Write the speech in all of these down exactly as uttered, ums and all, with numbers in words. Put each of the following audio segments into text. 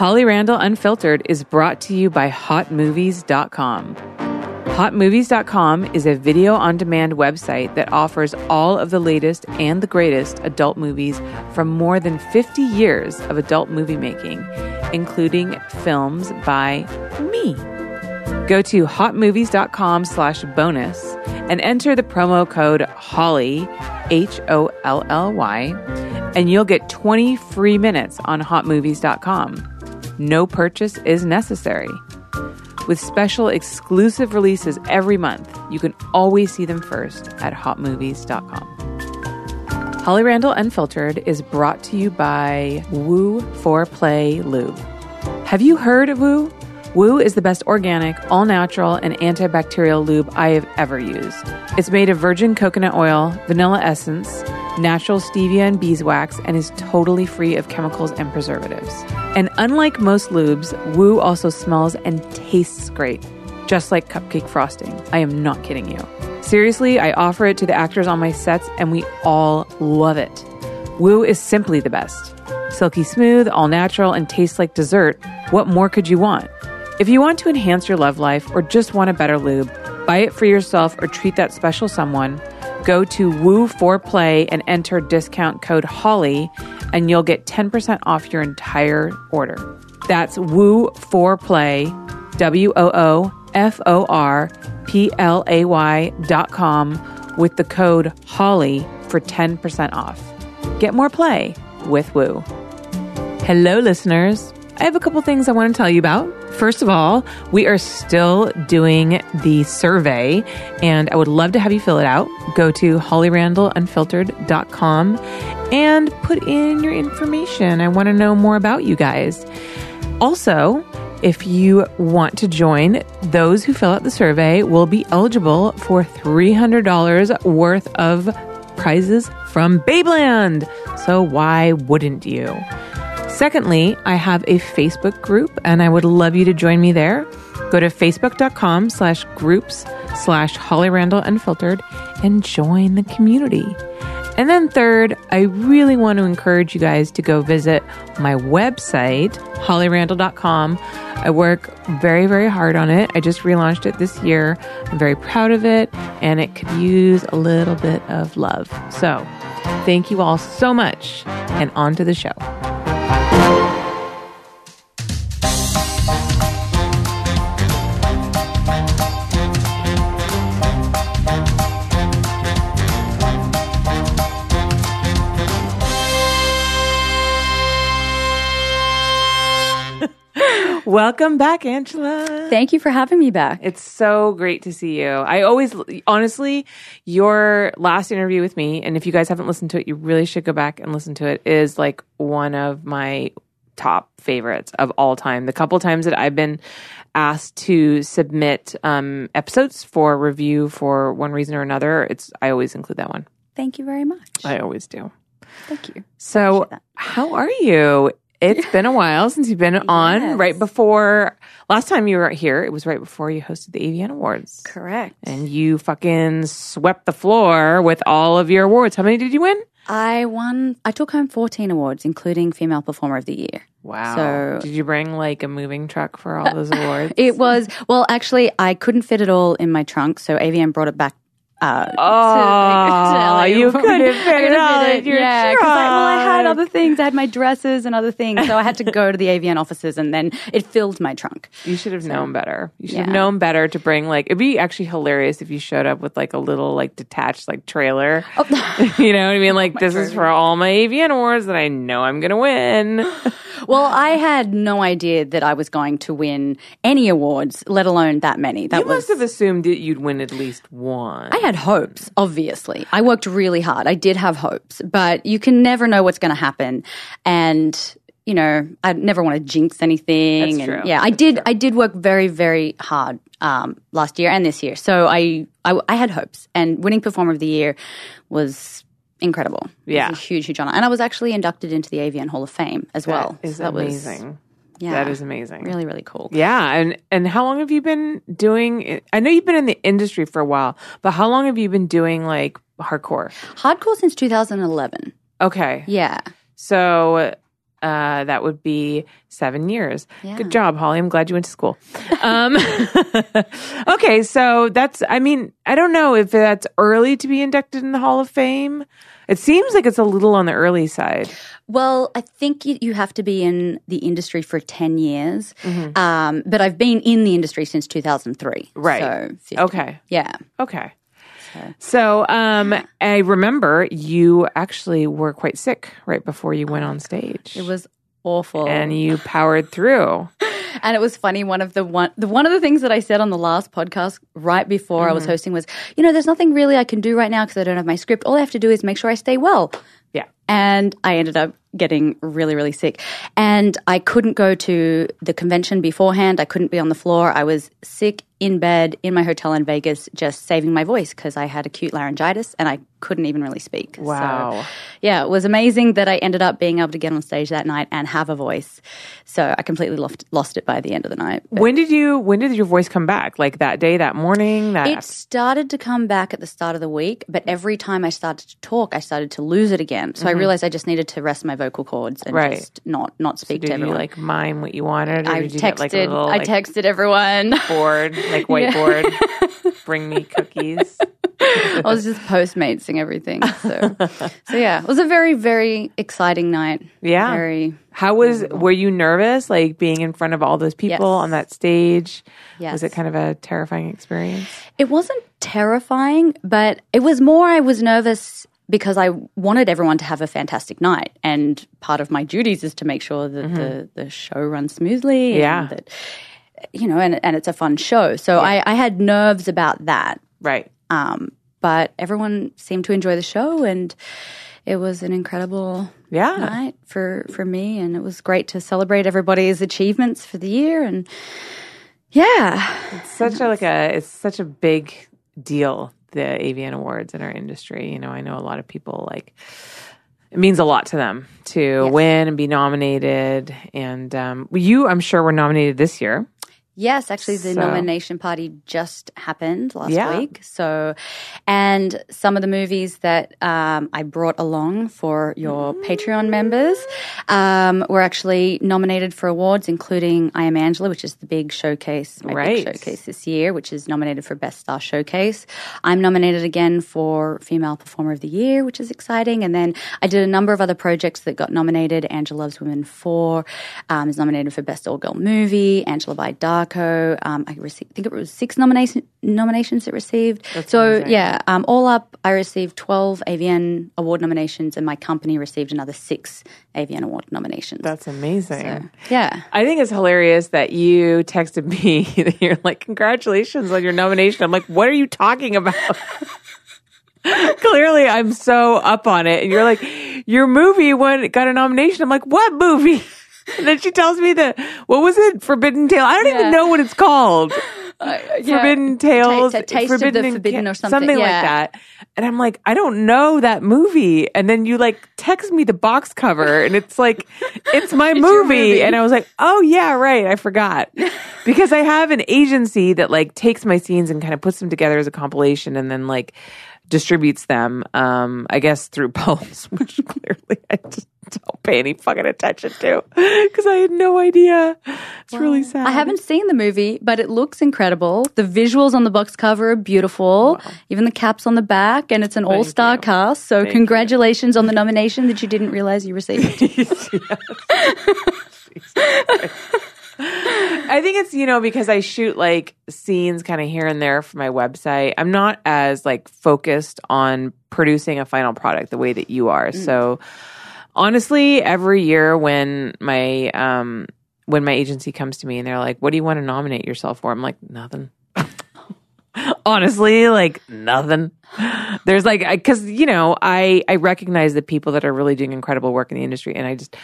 Holly Randall Unfiltered is brought to you by hot movies dot com. hot movies dot com is a video-on-demand website that offers all of the latest and the greatest adult movies from more than fifty years of adult movie making, including films by me. Go to hot movies dot com slash bonus and enter the promo code HOLLY, H O L L Y, and you'll get twenty free minutes on hot movies dot com. No purchase is necessary. With special exclusive releases every month, you can always see them first at hot movies dot com. Holly Randall Unfiltered is brought to you by Woo four Play Lube. Have you heard of Woo? Woo is the best organic, all-natural, and antibacterial lube I have ever used. It's made of virgin coconut oil, vanilla essence, natural stevia and beeswax, and is totally free of chemicals and preservatives. And unlike most lubes, Woo also smells and tastes great, just like cupcake frosting. I am not kidding you. Seriously, I offer it to the actors on my sets, and we all love it. Woo is simply the best. Silky smooth, all-natural, and tastes like dessert. What more could you want? If you want to enhance your love life or just want a better lube, buy it for yourself or treat that special someone, go to Woo four Play and enter discount code HOLLY and you'll get ten percent off your entire order. That's Woo four Play, W O O F O R P L A Y dot com with the code HOLLY for ten percent off. Get more play with Woo. Hello, listeners. I have a couple things I want to tell you about. First of all, we are still doing the survey, and I would love to have you fill it out. Go to holly randall unfiltered dot com and put in your information. I want to know more about you guys. Also, if you want to join, those who fill out the survey will be eligible for three hundred dollars worth of prizes from Babeland. So why wouldn't you? Secondly, I have a Facebook group, and I would love you to join me there. Go to facebook.com slash groups slash Holly Randall Unfiltered and join the community. And then third, I really want to encourage you guys to go visit my website, holly randall dot com. I work very, very hard on it. I just relaunched it this year. I'm very proud of it, and it could use a little bit of love. So thank you all so much, and on to the show. Welcome back, Angela. Thank you for having me back. It's so great to see you. I always, honestly, your last interview with me, and if you guys haven't listened to it, you really should go back and listen to it, is like one of my top favorites of all time. The couple times that I've been asked to submit um, episodes for review for one reason or another, it's I always include that one. Thank you very much. I always do. Thank you. So how are you? It's been a while since you've been yes. on. Right before, last time you were here, it was right before you hosted the A V N Awards. Correct. And you fucking swept the floor with all of your awards. How many did you win? I won, I took home fourteen awards, including Female Performer of the Year. Wow. So, did you bring like a moving truck for all those awards? It was, well, actually, I couldn't fit it all in my trunk, so A V N brought it back. Uh, oh, to, like, to you could have figured out your yeah, because I, well, I had other things. I had my dresses and other things, so I had to go to the A V N offices, and then it filled my trunk. You should have so, known better. You should yeah. have known better to bring like. It'd be actually hilarious if you showed up with like a little like detached like trailer. Oh. You know what I mean? Like oh, this trailer. Is for all my A V N awards that I know I'm going to win. Well, I had no idea that I was going to win any awards, let alone that many. That you was, must have assumed that you'd win at least one. I had hopes, obviously. I worked really hard. I did have hopes, but you can never know what's going to happen. And, you know, I never want to jinx anything. That's and, true. Yeah, That's I did true. I did work very, very hard um, last year and this year. So I, I, I had hopes. And winning Performer of the Year was incredible. Yeah. It was a huge, huge honor. And I was actually inducted into the A V N Hall of Fame as that well. Is so that amazing. Was, yeah. That is amazing. Really, really cool. Yeah. And and how long have you been doing it? I know you've been in the industry for a while, but how long have you been doing like hardcore? Hardcore since two thousand eleven. Okay. Yeah. So Uh, that would be seven years. Yeah. Good job, Holly. I'm glad you went to school. Um, okay, so that's, I mean, I don't know if that's early to be inducted in the Hall of Fame. It seems like it's a little on the early side. Well, I think you, you have to be in the industry for ten years. Mm-hmm. Um, but I've been in the industry since two thousand three. Right. So fifteen. Okay. Yeah. Okay. So um, yeah. I remember you actually were quite sick right before you went on stage. It was awful, and you powered through. And it was funny. One of the one the one of the things that I said on the last podcast right before mm-hmm. I was hosting was, you know, there's nothing really I can do right now because I don't have my script. All I have to do is make sure I stay well. Yeah. And I ended up getting really, really sick. And I couldn't go to the convention beforehand. I couldn't be on the floor. I was sick in bed in my hotel in Vegas, just saving my voice because I had acute laryngitis and I couldn't even really speak. Wow. So, yeah, it was amazing that I ended up being able to get on stage that night and have a voice. So I completely lost, lost it by the end of the night. But when did you? When did your voice come back? Like that day, that morning? That... It started to come back at the start of the week, but every time I started to talk, I started to lose it again. So mm-hmm. I realized I just needed to rest my vocal cords and right. just not not speak so to everyone. Did you like mime what you wanted? Or I did you texted. Get, like, a little, like, I texted everyone. Board, like whiteboard. Yeah. Bring me cookies. I was just Postmatesing everything. So, so yeah, it was a very very exciting night. Yeah. Very. How was? Memorable. Were you nervous? Like being in front of all those people yes. on that stage. Yes. Was it kind of a terrifying experience? It wasn't terrifying, but it was more. I was nervous. Because I wanted everyone to have a fantastic night, and part of my duties is to make sure that mm-hmm. the, the show runs smoothly. Yeah. And that, you know, and, and it's a fun show. So yeah. I, I had nerves about that. Right. Um, but everyone seemed to enjoy the show, and it was an incredible yeah. night for, for me, and it was great to celebrate everybody's achievements for the year. And yeah, it's such a, like a it's such a big deal. The A V N Awards in our industry. You know, I know a lot of people, like, it means a lot to them to yes. win and be nominated. And um, you, I'm sure, were nominated this year. Yes, actually, the so. nomination party just happened last yeah. week. So, and some of the movies that um, I brought along for your mm-hmm. Patreon members um, were actually nominated for awards, including I Am Angela, which is the big showcase, my right. big showcase this year, which is nominated for Best Star Showcase. I'm nominated again for Female Performer of the Year, which is exciting. And then I did a number of other projects that got nominated. Angela Loves Women four um, is nominated for Best All-Girl Movie. Angela by Dark. Um, I received, think it was six nomination, nominations it received. That's so, amazing. yeah, um, all up, I received twelve A V N award nominations, and my company received another six A V N award nominations. That's amazing. So, yeah. I think it's hilarious that you texted me that you're like, congratulations on your nomination. I'm like, what are you talking about? Clearly, I'm so up on it. And you're like, your movie won, got a nomination. I'm like, what movie? And then she tells me that, what was it? Forbidden Tales. I don't yeah. even know what it's called. Uh, yeah. Forbidden Tales. T- taste forbidden of the Forbidden or something. Something yeah. like that. And I'm like, I don't know that movie. And then you like text me the box cover and it's like, it's my it's movie. movie. And I was like, oh yeah, right. I forgot. Because I have an agency that like takes my scenes and kind of puts them together as a compilation and then like distributes them, um, I guess through poems, which clearly I just don't pay any fucking attention to because I had no idea. It's well, really sad. I haven't seen the movie, but it looks incredible. The visuals on the box cover are beautiful, wow. even the caps on the back, and it's an Thank all-star you. cast. So Thank congratulations you. on the nomination that you didn't realize you received. I think it's, you know, because I shoot like scenes kind of here and there for my website. I'm not as like focused on producing a final product the way that you are. Mm. So honestly, every year when my um, when my agency comes to me and they're like, what do you want to nominate yourself for? I'm like, nothing. Honestly, like nothing. There's like, because, you know, I, I recognize the people that are really doing incredible work in the industry. And I just,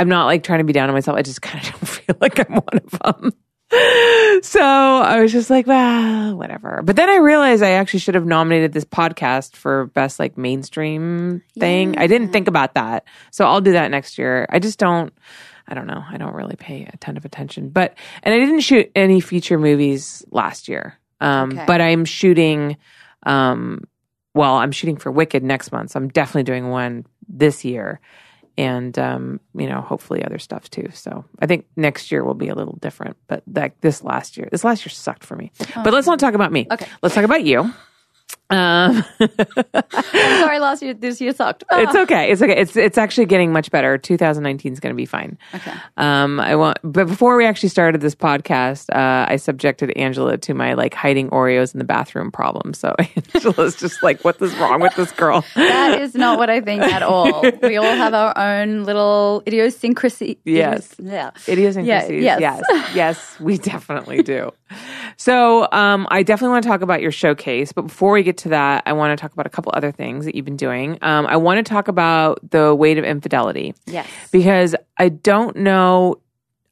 I'm not like trying to be down on myself. I just kind of don't feel like I'm one of them. So I was just like, well, whatever. But then I realized I actually should have nominated this podcast for best like mainstream thing. Yeah. I didn't think about that. So I'll do that next year. I just don't, I don't know. I don't really pay a ton of attention. But, and I didn't shoot any feature movies last year. Um, okay. But I'm shooting, um, well, I'm shooting for Wicked next month, so I'm definitely doing one this year. and, um, you know, hopefully other stuff too. So I think next year will be a little different, but like this last year, this last year sucked for me, oh. But let's not talk about me. Okay. Let's talk about you. Um, I'm sorry, last year, this year sucked. Ah. It's okay. It's okay. It's it's actually getting much better. twenty nineteen is going to be fine. Okay. Um, I want, but before we actually started this podcast, uh, I subjected Angela to my like hiding Oreos in the bathroom problem. So Angela's just like, what is wrong with this girl? That is not what I think at all. We all have our own little idiosyncrasy. Yes. Idios, yeah. Idiosyncrasies. Yeah, yes. Yes. Yes. We definitely do. So um, I definitely want to talk about your showcase, but before we get to that, I want to talk about a couple other things that you've been doing. Um, I want to talk about The Weight of Infidelity. Yes. Because I don't know,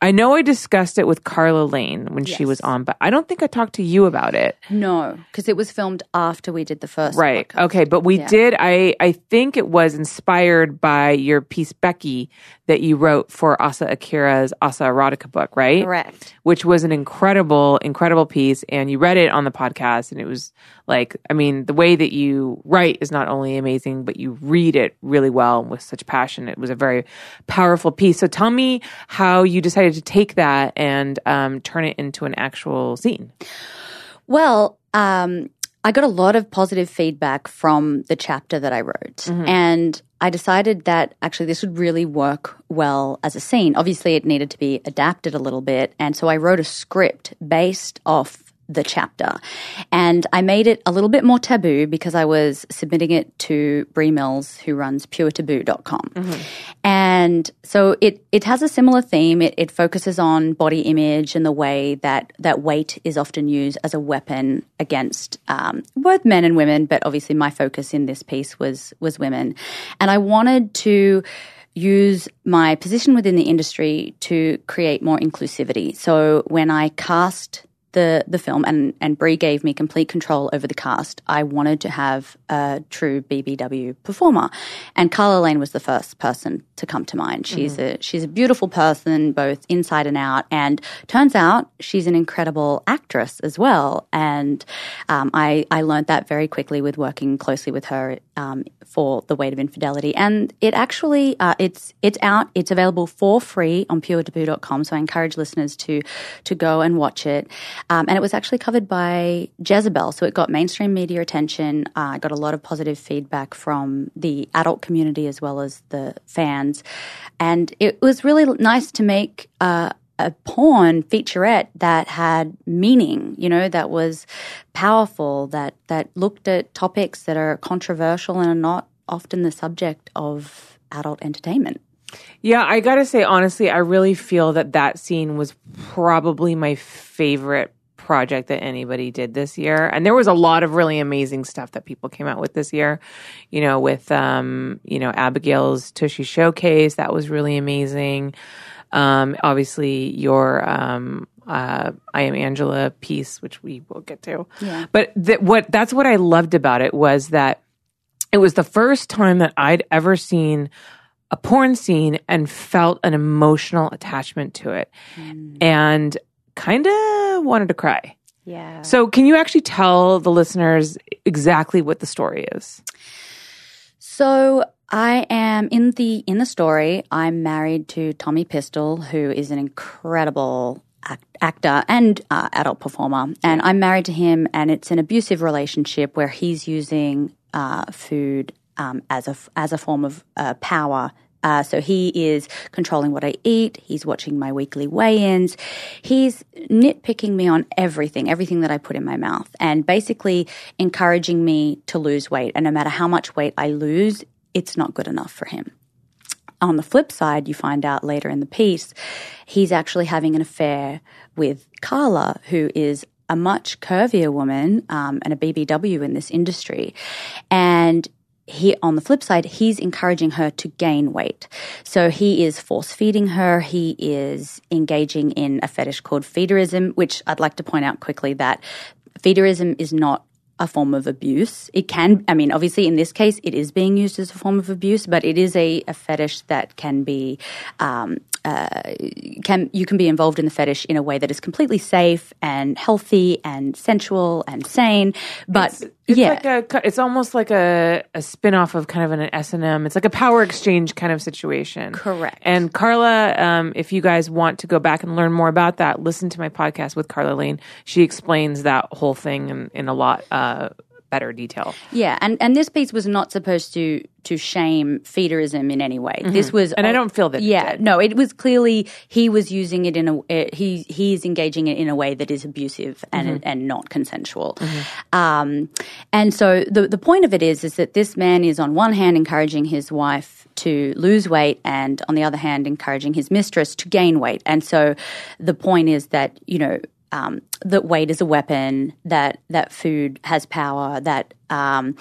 I know I discussed it with Carla Lane when yes. she was on, but I don't think I talked to you about it. No, because it was filmed after we did the first right. podcast. Okay, but we yeah. did, I, I think it was inspired by your piece, Becky, that you wrote for Asa Akira's Asa Erotica book, right? Correct. Which was an incredible, incredible piece, and you read it on the podcast, and it was like, I mean, the way that you write is not only amazing, but you read it really well with such passion. It was a very powerful piece. So tell me how you decided to take that and um, turn it into an actual scene. Well, um, I got a lot of positive feedback from the chapter that I wrote, mm-hmm. and I decided that actually this would really work well as a scene. Obviously, it needed to be adapted a little bit, and so I wrote a script based off the chapter, and I made it a little bit more taboo because I was submitting it to Brie Mills, who runs pure taboo dot com. Mm-hmm. And so it it has a similar theme. It, it focuses on body image and the way that that weight is often used as a weapon against um, both men and women. But obviously, my focus in this piece was was women, and I wanted to use my position within the industry to create more inclusivity. So when I cast The, the film, and, and Brie gave me complete control over the cast. I wanted to have a true B B W performer, and Carla Lane was the first person to come to mind. She's mm-hmm. a she's a beautiful person, both inside and out, and turns out she's an incredible actress as well. And um, I I learned that very quickly with working closely with her um, for The Weight of Infidelity. And it actually uh, it's it's out. It's available for free on pure taboo dot com. So I encourage listeners to to go and watch it. Um, and it was actually covered by Jezebel, so it got mainstream media attention. I uh, got a lot of positive feedback from the adult community as well as the fans. And it was really nice to make uh, a porn featurette that had meaning, you know, that was powerful, that, that looked at topics that are controversial and are not often the subject of adult entertainment. Yeah, I gotta say, honestly, I really feel that that scene was probably my favorite project that anybody did this year. And there was a lot of really amazing stuff that people came out with this year, you know, with, um, you know, Abigail's Tushy Showcase. That was really amazing. Um, obviously, your um, uh, I Am Angela piece, which we will get to. Yeah. But th- what that's what I loved about it was that it was the first time that I'd ever seen a porn scene and felt an emotional attachment to it mm. and kind of wanted to cry. Yeah. So can you actually tell the listeners exactly what the story is? So I am in the in the story, I'm married to Tommy Pistol, who is an incredible actor and uh, adult performer. And I'm married to him, and it's an abusive relationship where he's using uh, food Um, as a as a form of uh, power. Uh, so he is controlling what I eat. He's watching my weekly weigh-ins. He's nitpicking me on everything, everything that I put in my mouth, and basically encouraging me to lose weight. And no matter how much weight I lose, it's not good enough for him. On the flip side, you find out later in the piece, he's actually having an affair with Carla, who is a much curvier woman um, and a B B W in this industry. And he, on the flip side, he's encouraging her to gain weight. So he is force-feeding her. He is engaging in a fetish called feederism, which I'd like to point out quickly that feederism is not a form of abuse. It can, I mean, obviously in this case, it is being used as a form of abuse, but it is a, a fetish that can be, um, uh, can you can be involved in the fetish in a way that is completely safe and healthy and sensual and sane, but it's, It's yeah. like a, it's almost like a, a spin-off of kind of an S and M. It's like a power exchange kind of situation. Correct. And Carla, um, if you guys want to go back and learn more about that, listen to my podcast with Carla Lane. She explains that whole thing in, in a lot uh, better detail. Yeah, and, and this piece was not supposed to to shame feederism in any way. Mm-hmm. This was, and I don't feel that. Yeah, it did. No, it was clearly he was using it in a it, he he is engaging it in a way that is abusive and mm-hmm. and not consensual. Mm-hmm. Um, and so the the point of it is is that this man is on one hand encouraging his wife to lose weight, and on the other hand encouraging his mistress to gain weight. And so the point is that you know. Um, that weight is a weapon, that that food has power, that um,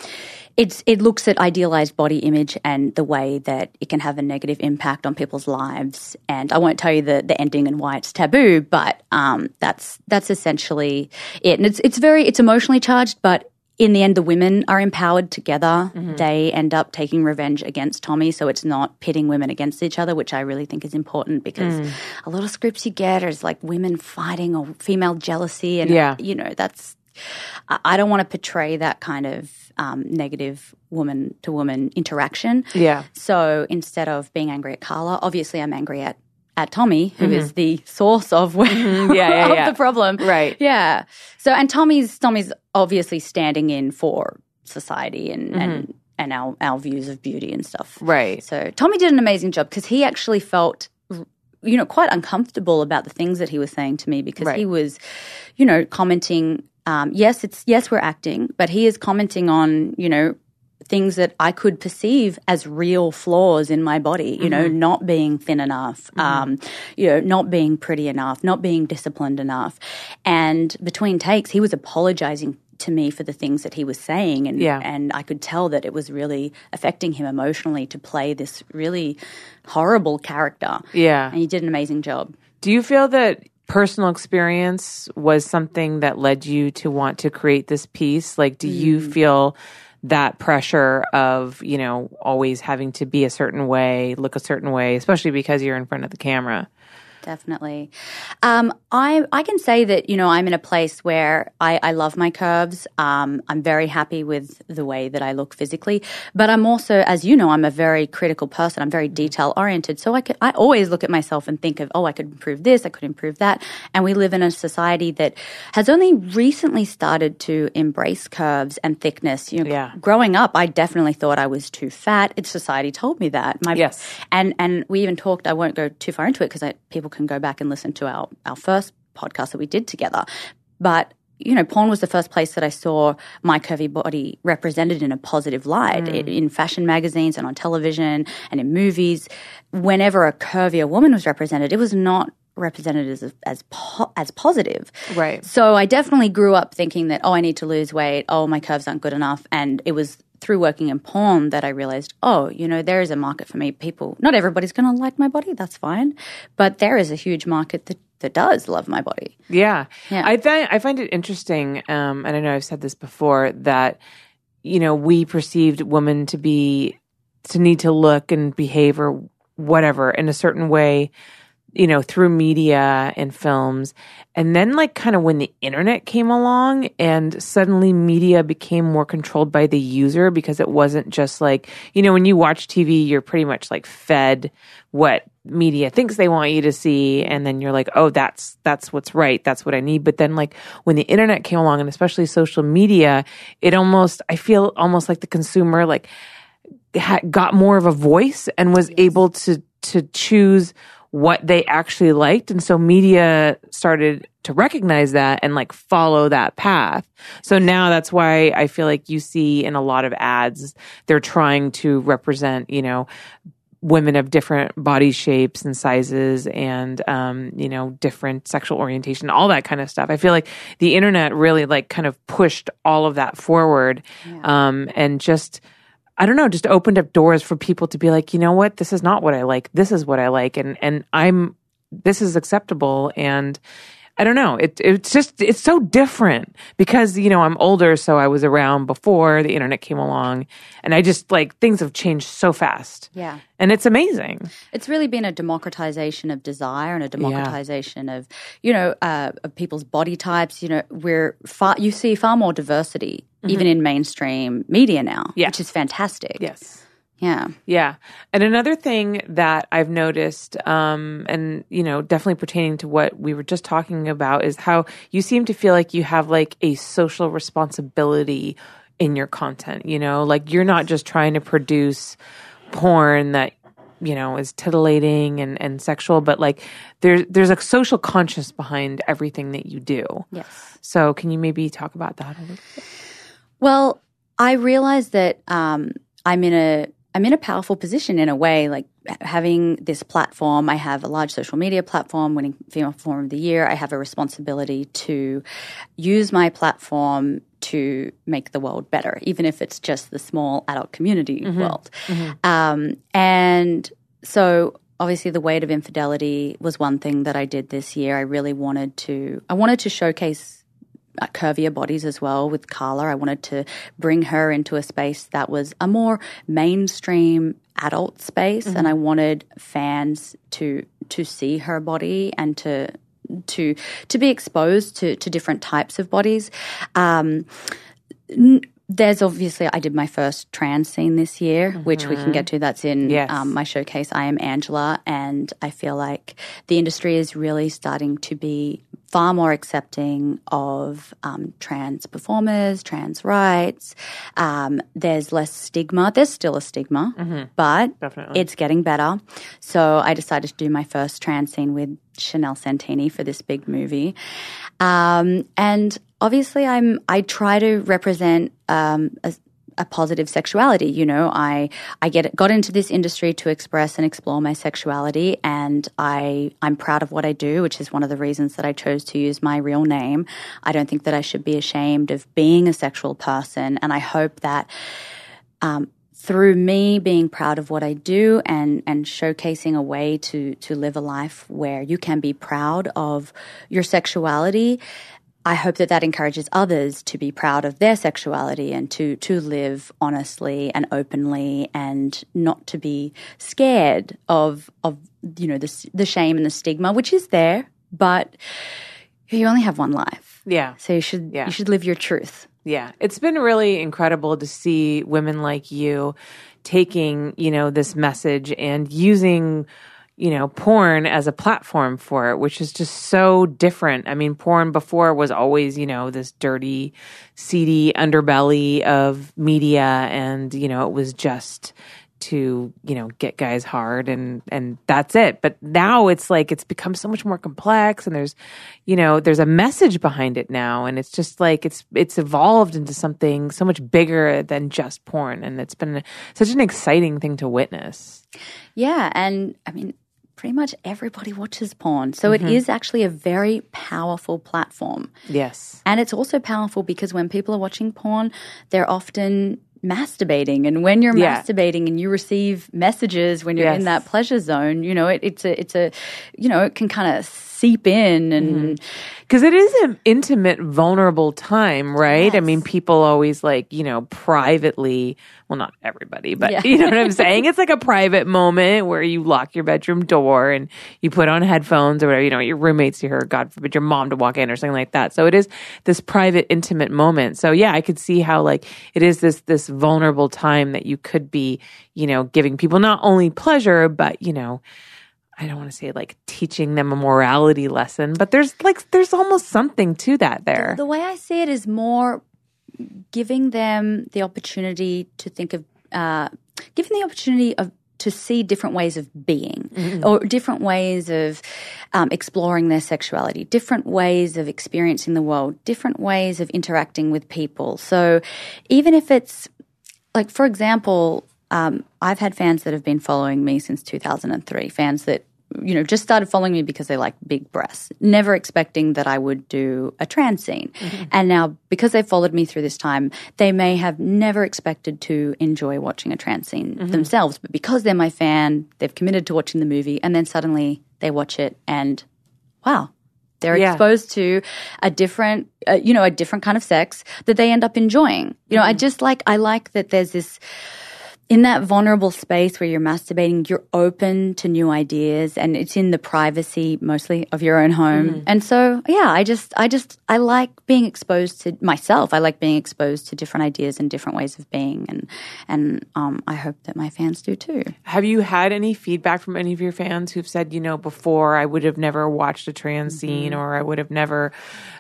it's it looks at idealized body image and the way that it can have a negative impact on people's lives. And I won't tell you the, the ending and why it's taboo, but um, that's that's essentially it. And it's it's very it's emotionally charged, but in the end, the women are empowered together. Mm-hmm. They end up taking revenge against Tommy, so it's not pitting women against each other, which I really think is important because mm. a lot of scripts you get is like women fighting or female jealousy, and yeah. you know that's. I don't want to portray that kind of um, negative woman-to-woman interaction. Yeah. So instead of being angry at Carla, obviously I'm angry at. At Tommy, who mm-hmm. is the source of, yeah, yeah, yeah. of the problem, right? Yeah. So, and Tommy's Tommy's obviously standing in for society and mm-hmm. and, and our, our views of beauty and stuff, right? So Tommy did an amazing job because he actually felt, you know, quite uncomfortable about the things that he was saying to me because right. he was, you know, commenting. Um, yes, it's yes we're acting, but he is commenting on, you know. Things that I could perceive as real flaws in my body, you know, mm-hmm. not being thin enough, mm-hmm. um, you know, not being pretty enough, not being disciplined enough. And between takes, he was apologizing to me for the things that he was saying. And, yeah. and I could tell that it was really affecting him emotionally to play this really horrible character. Yeah. And he did an amazing job. Do you feel that personal experience was something that led you to want to create this piece? Like, do mm. you feel... that pressure of, you know, always having to be a certain way, look a certain way, especially because you're in front of the camera. Definitely. Um, I I can say that, you know, I'm in a place where I, I love my curves. Um, I'm very happy with the way that I look physically. But I'm also, as you know, I'm a very critical person. I'm very detail-oriented. So I, could, I always look at myself and think of, oh, I could improve this, I could improve that. And we live in a society that has only recently started to embrace curves and thickness. You know, yeah. Growing up, I definitely thought I was too fat. It's society told me that. My, yes. And, and we even talked, I won't go too far into it because people can go back and listen to our, our first podcast that we did together. But, you know, porn was the first place that I saw my curvy body represented in a positive light, mm. it, in fashion magazines and on television and in movies. Whenever a curvier woman was represented, it was not represented as as, po- as positive. Right. So I definitely grew up thinking that, oh, I need to lose weight, oh, my curves aren't good enough, and it was through working in porn that I realized, oh, you know, there is a market for me. People, not everybody's going to like my body. That's fine. But there is a huge market that, that does love my body. Yeah. yeah. I, th- I find it interesting, um, and I know I've said this before, that, you know, we perceived women to be, to need to look and behave or whatever in a certain way, you know, through media and films. And then like kind of when the internet came along and suddenly media became more controlled by the user because it wasn't just like, you know, when you watch T V, you're pretty much like fed what media thinks they want you to see. And then you're like, oh, that's, that's what's right. That's what I need. But then like when the internet came along and especially social media, it almost, I feel almost like the consumer like ha- got more of a voice and was yes. able to, to choose what they actually liked. And so media started to recognize that and like follow that path. So now that's why I feel like you see in a lot of ads, they're trying to represent, you know, women of different body shapes and sizes and, um, you know, different sexual orientation, all that kind of stuff. I feel like the internet really like kind of pushed all of that forward. Yeah. Um, and just, I don't know, just opened up doors for people to be like, you know what, this is not what I like. This is what I like. And, and I'm, this is acceptable. And I don't know. It, it's just, it's so different because, you know, I'm older, so I was around before the internet came along. And I just, like, things have changed so fast. Yeah. And it's amazing. It's really been a democratization of desire and a democratization yeah. of, you know, uh, of people's body types. You know, we're far, you see far more diversity mm-hmm. even in mainstream media now, yeah. which is fantastic. Yes. Yeah. Yeah. And another thing that I've noticed, um, and, you know, definitely pertaining to what we were just talking about, is how you seem to feel like you have, like, a social responsibility in your content, you know? Like, you're not just trying to produce porn that, you know, is titillating and, and sexual, but, like, there, there's a social conscience behind everything that you do. Yes. So can you maybe talk about that a little bit? Well, I realize that um, I'm in a... I'm in a powerful position in a way, like having this platform. I have a large social media platform, winning Female Performer of the Year. I have a responsibility to use my platform to make the world better, even if it's just the small adult community mm-hmm. world. Mm-hmm. Um, and so obviously the weight of infidelity was one thing that I did this year. I really wanted to – I wanted to showcase – Uh, curvier bodies as well with Carla. I wanted to bring her into a space that was a more mainstream adult space, mm-hmm. and I wanted fans to to see her body and to to to be exposed to to different types of bodies. Um, n- There's obviously – I did my first trans scene this year, mm-hmm. which we can get to. That's in yes. um, my showcase, I Am Angela, and I feel like the industry is really starting to be far more accepting of um, trans performers, trans rights. Um, there's less stigma. There's still a stigma, mm-hmm. but Definitely. It's getting better. So I decided to do my first trans scene with Chanel Santini for this big movie, um, and – Obviously, I'm. I try to represent um, a, a positive sexuality. You know, I I get got into this industry to express and explore my sexuality, and I I'm proud of what I do, which is one of the reasons that I chose to use my real name. I don't think that I should be ashamed of being a sexual person, and I hope that um, through me being proud of what I do and and showcasing a way to to live a life where you can be proud of your sexuality. I hope that that encourages others to be proud of their sexuality and to to live honestly and openly, and not to be scared of of you know the the shame and the stigma, which is there. But you only have one life, yeah. So you should yeah. you should live your truth. Yeah, it's been really incredible to see women like you taking you know this message and using. you know, porn as a platform for it, which is just so different. I mean, porn before was always, you know, this dirty, seedy underbelly of media, and, you know, it was just to, you know, get guys hard and, and that's it. But now it's like it's become so much more complex, and there's, you know, there's a message behind it now, and it's just like it's it's evolved into something so much bigger than just porn, and it's been such an exciting thing to witness. Yeah, and I mean, pretty much everybody watches porn. So mm-hmm. it is actually a very powerful platform. Yes. And it's also powerful because when people are watching porn, they're often masturbating. And when you're yeah. masturbating and you receive messages when you're yes. in that pleasure zone, you know, it, it's a, it's a, you know, it can kind of seep in. And because mm-hmm. it is an intimate, vulnerable time, right? Yes. I mean, people always like, you know, privately, well, not everybody, but yeah. you know what I'm saying? It's like a private moment where you lock your bedroom door and you put on headphones or whatever, you know, your roommates to hear, God forbid, your mom to walk in or something like that. So it is this private, intimate moment. So yeah, I could see how like it is this, this vulnerable time that you could be, you know, giving people not only pleasure, but, you know, I don't want to say like teaching them a morality lesson, but there's like there's almost something to that there. The, the way I see it is more giving them the opportunity to think of, uh, giving the opportunity of to see different ways of being mm-hmm. or different ways of um, exploring their sexuality, different ways of experiencing the world, different ways of interacting with people. So even if it's like, for example, Um, I've had fans that have been following me since two thousand three, fans that, you know, just started following me because they like big breasts, never expecting that I would do a trans scene. Mm-hmm. And now because they followed me through this time, they may have never expected to enjoy watching a trans scene mm-hmm. themselves. But because they're my fan, they've committed to watching the movie, and then suddenly they watch it and, wow, They're yeah. exposed to a different, uh, you know, a different kind of sex that they end up enjoying. You know, mm. I just like, I like that there's this, in that vulnerable space where you're masturbating, you're open to new ideas, and it's in the privacy mostly of your own home. Mm. And so, yeah, I just, I just, I like being exposed to myself. I like being exposed to different ideas and different ways of being, and and um, I hope that my fans do too. Have you had any feedback from any of your fans who've said, you know, before I would have never watched a trans mm-hmm. scene, or I would have never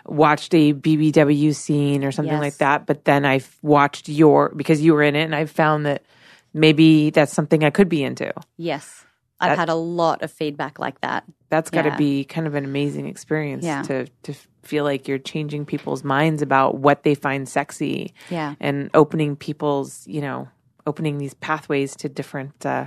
watched a B B W scene or something yes. like that, but then I've watched your, because you were in it, and I've found that maybe that's something I could be into. Yes. I've that, had a lot of feedback like that. That's got to yeah. be kind of an amazing experience yeah. to to feel like you're changing people's minds about what they find sexy yeah. and opening people's, you know, opening these pathways to different, uh,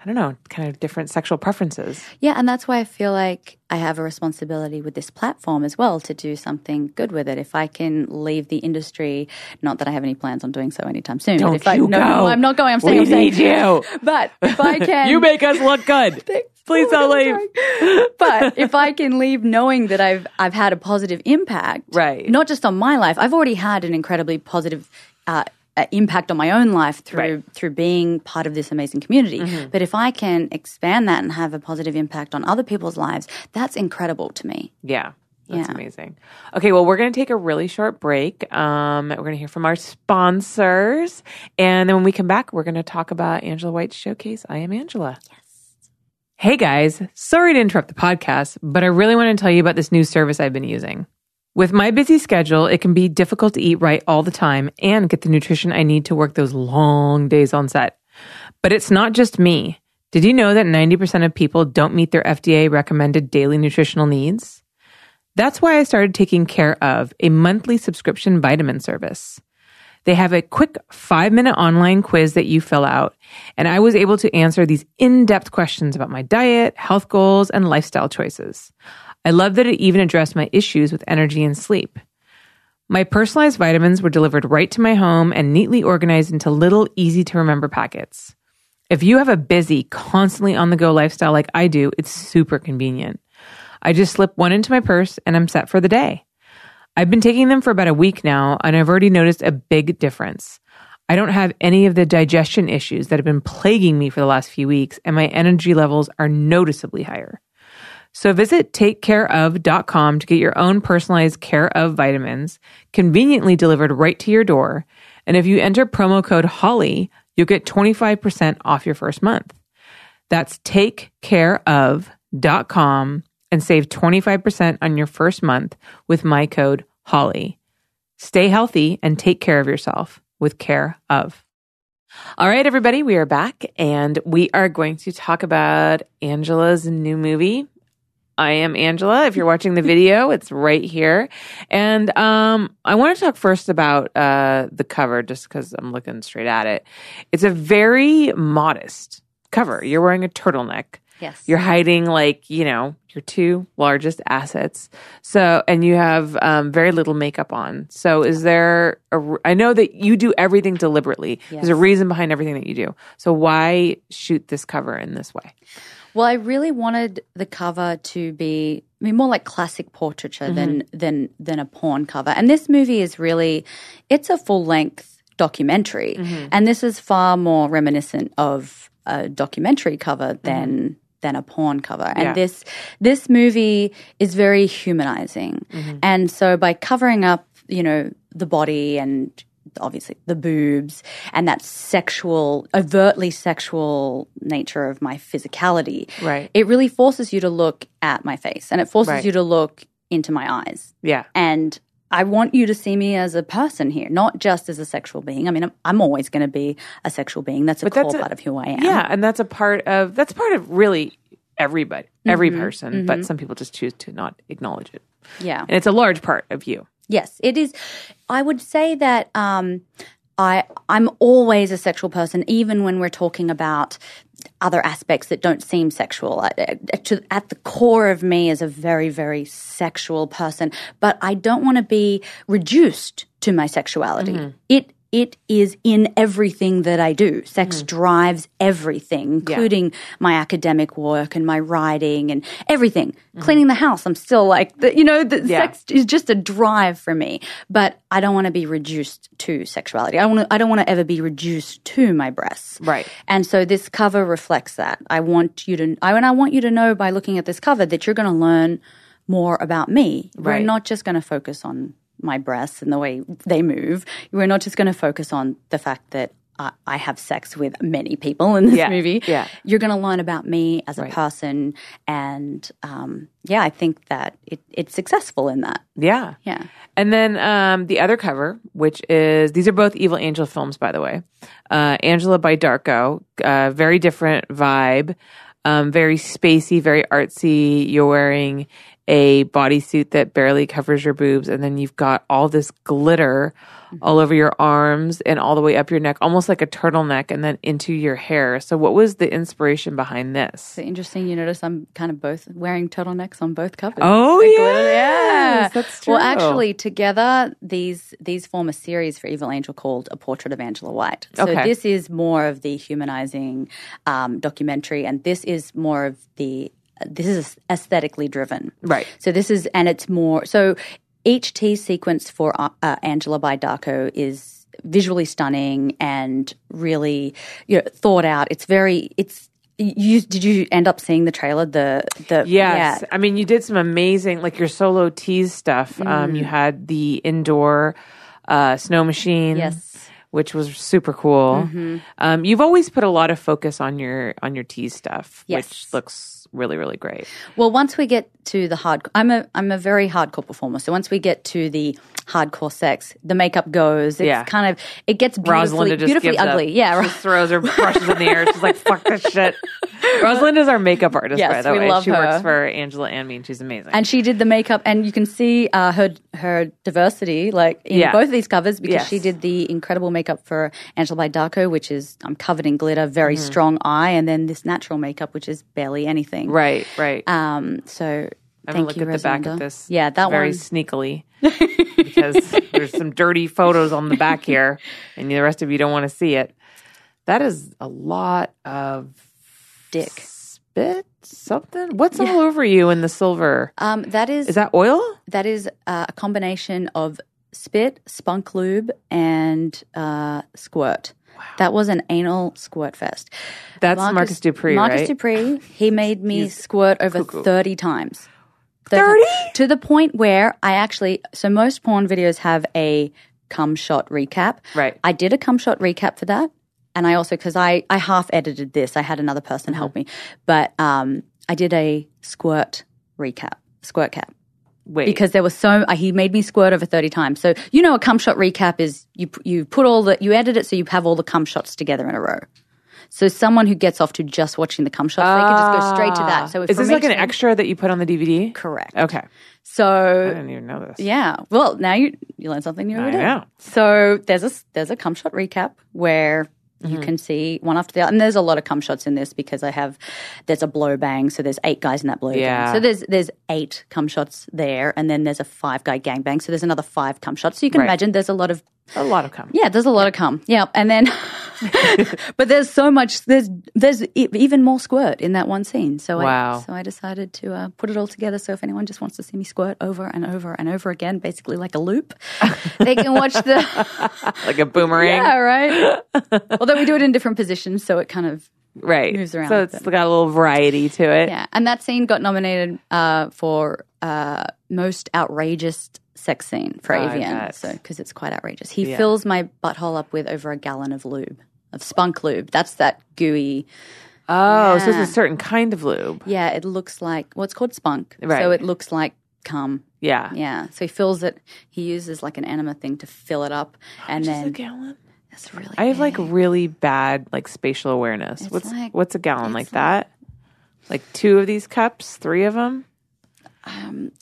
I don't know, kind of different sexual preferences. Yeah, and that's why I feel like I have a responsibility with this platform as well to do something good with it. If I can leave the industry, not that I have any plans on doing so anytime soon. Don't if you I, go. No, no, I'm not going. I'm saying. We I'm saying, need you. But if I can. You make us look good. Please don't leave. But if I can leave knowing that I've I've had a positive impact, right. not just on my life, I've already had an incredibly positive uh Uh, impact on my own life through right. through being part of this amazing community. Mm-hmm. But if I can expand that and have a positive impact on other people's lives, that's incredible to me. Yeah. That's yeah. amazing. Okay, well, we're going to take a really short break. Um, we're going to hear from our sponsors. And then when we come back, we're going to talk about Angela White's showcase, I Am Angela. Yes. Hey, guys. Sorry to interrupt the podcast, but I really want to tell you about this new service I've been using. With my busy schedule, it can be difficult to eat right all the time and get the nutrition I need to work those long days on set. But it's not just me. Did you know that ninety percent of people don't meet their F D A-recommended daily nutritional needs? That's why I started taking Care Of, a monthly subscription vitamin service. They have a quick five-minute online quiz that you fill out, and I was able to answer these in-depth questions about my diet, health goals, and lifestyle choices. I love that it even addressed my issues with energy and sleep. My personalized vitamins were delivered right to my home and neatly organized into little, easy-to-remember packets. If you have a busy, constantly on-the-go lifestyle like I do, it's super convenient. I just slip one into my purse, and I'm set for the day. I've been taking them for about a week now, and I've already noticed a big difference. I don't have any of the digestion issues that have been plaguing me for the last few weeks, and my energy levels are noticeably higher. So visit take care of dot com to get your own personalized Care Of vitamins, conveniently delivered right to your door. And if you enter promo code HOLLY, you'll get twenty-five percent off your first month. That's take care of dot com and save twenty-five percent on your first month with my code HOLLY. Stay healthy and take care of yourself with Care Of. All right, everybody, we are back, and we are going to talk about Angela's new movie, I Am Angela. If you're watching the video, it's right here. And um, I want to talk first about uh, the cover, just because I'm looking straight at it. It's a very modest cover. You're wearing a turtleneck. Yes. You're hiding, like, you know, your two largest assets. So, and you have um, very little makeup on. So is there, a, I know that you do everything deliberately. Yes. There's a reason behind everything that you do. So why shoot this cover in this way? Well, I really wanted the cover to be, I mean, more like classic portraiture mm-hmm. than than than a porn cover. And this movie is really, it's a full-length documentary. Mm-hmm. And this is far more reminiscent of a documentary cover mm-hmm. than than a porn cover. And yeah. this this movie is very humanizing. Mm-hmm. And so by covering up, you know, the body and obviously the boobs and that sexual, overtly sexual nature of my physicality, right. it really forces you to look at my face, and it forces right. you to look into my eyes. Yeah. And I want you to see me as a person here, not just as a sexual being. I mean, I'm, I'm always going to be a sexual being. That's a but core that's a, part of who I am. Yeah, and that's a part of, that's part of really everybody, every mm-hmm, person, mm-hmm. but some people just choose to not acknowledge it. Yeah. And it's a large part of you. Yes, it is. I would say that um, I, I'm always a sexual person, even when we're talking about other aspects that don't seem sexual. I, to, at the core of me is a very, very sexual person, but I don't want to be reduced to my sexuality. Mm-hmm. It it is in everything that I do. Sex mm. drives everything, including yeah. my academic work and my writing and everything. Mm. Cleaning the house, I'm still like, the, you know, the yeah. sex is just a drive for me. But I don't want to be reduced to sexuality. I want I don't want to ever be reduced to my breasts. Right. And so this cover reflects that. I want you to, I and I want you to know by looking at this cover that you're going to learn more about me. Right. We're not just going to focus on my breasts and the way they move. We're not just going to focus on the fact that uh, I have sex with many people in this yeah, movie. Yeah. You're going to learn about me as a right. person, and um, yeah, I think that it, it's successful in that. Yeah. Yeah. And then um, the other cover, which is – these are both Evil Angel films, by the way. Uh, Angela by Darko, uh, very different vibe, um, very spacey, very artsy. You're wearing – a bodysuit that barely covers your boobs, and then you've got all this glitter mm-hmm. all over your arms and all the way up your neck, almost like a turtleneck, and then into your hair. So what was the inspiration behind this? So interesting, you notice I'm kind of both wearing turtlenecks on both covers. Oh, like, yes, yeah. That's true. Well, actually, together, these these form a series for Evil Angel called A Portrait of Angela White. So okay. this is more of the humanizing um, documentary, and this is more of the This is aesthetically driven. Right. So this is, and it's more, so each T sequence for uh, uh, Angela by Darko is visually stunning and really, you know, thought out. It's very, it's, you, did you end up seeing the trailer? The, the, yes. Yeah. I mean, you did some amazing, like your solo tease stuff. Mm. Um, you had the indoor uh, snow machine. Yes. Which was super cool. Mm-hmm. Um, you've always put a lot of focus on your on your tea stuff, yes. which looks really, really great. Well, once we get to the hard, I'm a I'm a very hardcore performer. So once we get to the hardcore sex, the makeup goes. It's yeah. kind of it gets beautifully, just beautifully ugly. Up. Yeah, she just throws her brushes in the air. She's like, "Fuck this shit." Rosalind is our makeup artist, yes, by the we way. Love she her. works for Angela and me, and she's amazing. And she did the makeup, and you can see uh, her her diversity, like in yeah. both of these covers, because yes. she did the incredible makeup. Makeup for Angela by Darko, which is I'm um, covered in glitter, very mm-hmm. strong eye, and then this natural makeup, which is barely anything. Right, right. Um, so I'm thank you, Rosalinda. I'm going to look at the back of this yeah, that very one. sneakily because there's some dirty photos on the back here, and the rest of you don't want to see it. That is a lot of dick. Spit? Something? What's yeah. all over you in the silver? Um, that is, is that oil? That is uh, a combination of spit, spunk lube, and uh, squirt. Wow. That was an anal squirt fest. That's Marcus, Marcus Dupree, Marcus right? Dupree, he made me He's squirt over cuckoo. thirty times. thirty? To the point where I actually, so most porn videos have a cum shot recap. Right. I did a cum shot recap for that. And I also, because I, I half edited this, I had another person mm-hmm. help me. But um, I did a squirt recap, squirt cap. Wait. Because there was so uh, – he made me squirt over thirty times. So you know a cum shot recap is you you put all the – you edit it so you have all the cum shots together in a row. So someone who gets off to just watching the cum shots, ah. they can just go straight to that. So if is this like an thing, extra that you put on the D V D? Correct. Okay. So – I didn't even know this. Yeah. Well, now you you learn something new every day. I know. So there's a, there's a cum shot recap where – you mm-hmm. can see one after the other. And there's a lot of cum shots in this because I have – there's a blow bang. So there's eight guys in that blow yeah. bang. So there's there's eight cum shots there, and then there's a five-guy gangbang. So there's another five cum shots. So you can right. imagine there's a lot of – a lot of cum. Yeah, there's a lot yeah. of cum. Yeah. And then – but there's so much – there's there's even more squirt in that one scene. So wow. I, so I decided to uh, put it all together. So if anyone just wants to see me squirt over and over and over again, basically like a loop, they can watch the – like a boomerang. Yeah, right. Although we do it in different positions, so it kind of right. moves around. So it's got a little variety to it. Yeah, and that scene got nominated uh, for uh, most outrageous sex scene for oh, A V N, so because it's quite outrageous. He yeah. fills my butthole up with over a gallon of lube, of spunk lube. That's that gooey. Oh, yeah. So it's a certain kind of lube. Yeah, it looks like well, it's called spunk. Right. So it looks like cum. Yeah, yeah. So he fills it. He uses like an enema thing to fill it up, and just then a gallon. That's really I have, big. like, really bad, like, spatial awareness. It's what's like, what's a gallon like, like that? Like, two of these cups? Three of them? Um,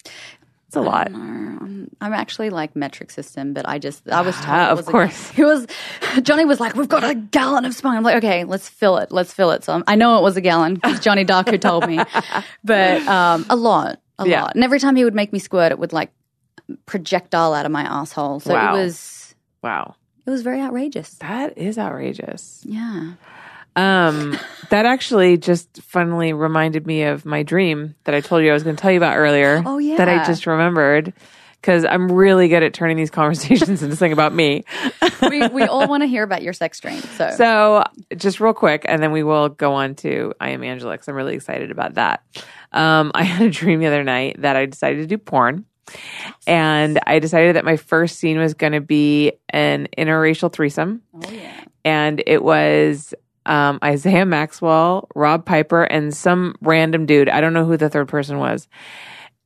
it's a I lot. I'm, I'm actually, like, metric system, but I just – I was told ah, it was of course. It was – Johnny was like, we've got a gallon of spunk. I'm like, okay, let's fill it. Let's fill it. So I'm, I know it was a gallon because Johnny Darko told me. But um, a lot. A yeah. lot. And every time he would make me squirt, it would, like, projectile out of my asshole. So wow. it was – Wow. It was very outrageous. That is outrageous. Yeah. Um, that actually just funnily reminded me of my dream that I told you I was going to tell you about earlier. Oh, yeah. That I just remembered. Because I'm really good at turning these conversations into something about me. we we all want to hear about your sex dream. So. so just real quick, and then we will go on to I Am Angela, because I'm really excited about that. Um, I had a dream the other night that I decided to do porn. And I decided that my first scene was going to be an interracial threesome. Oh, yeah. And it was um, Isaiah Maxwell, Rob Piper, and some random dude. I don't know who the third person was.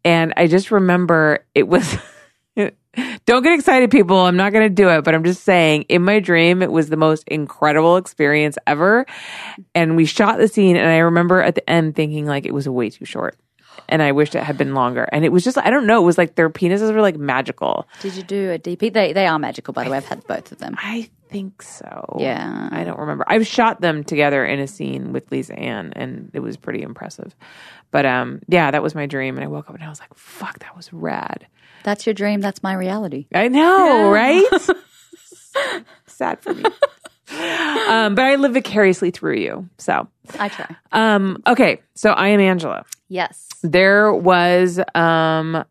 And I just remember it was, don't get excited, people. I'm not going to do it, but I'm just saying, in my dream, it was the most incredible experience ever. And we shot the scene, and I remember at the end thinking, like, it was way too short. And I wished it had been longer. And it was just, I don't know, it was like their penises were like magical. Did you do a D P? They they are magical, by the way. I've had both of them. I think so. Yeah. I don't remember. I've shot them together in a scene with Lisa Ann, and it was pretty impressive. But um, yeah, that was my dream. And I woke up and I was like, fuck, that was rad. That's your dream. That's my reality. I know, yeah. Right? Sad for me. um, but I live vicariously through you. So I try. Um, okay. So I Am Angela. Yes. There was um,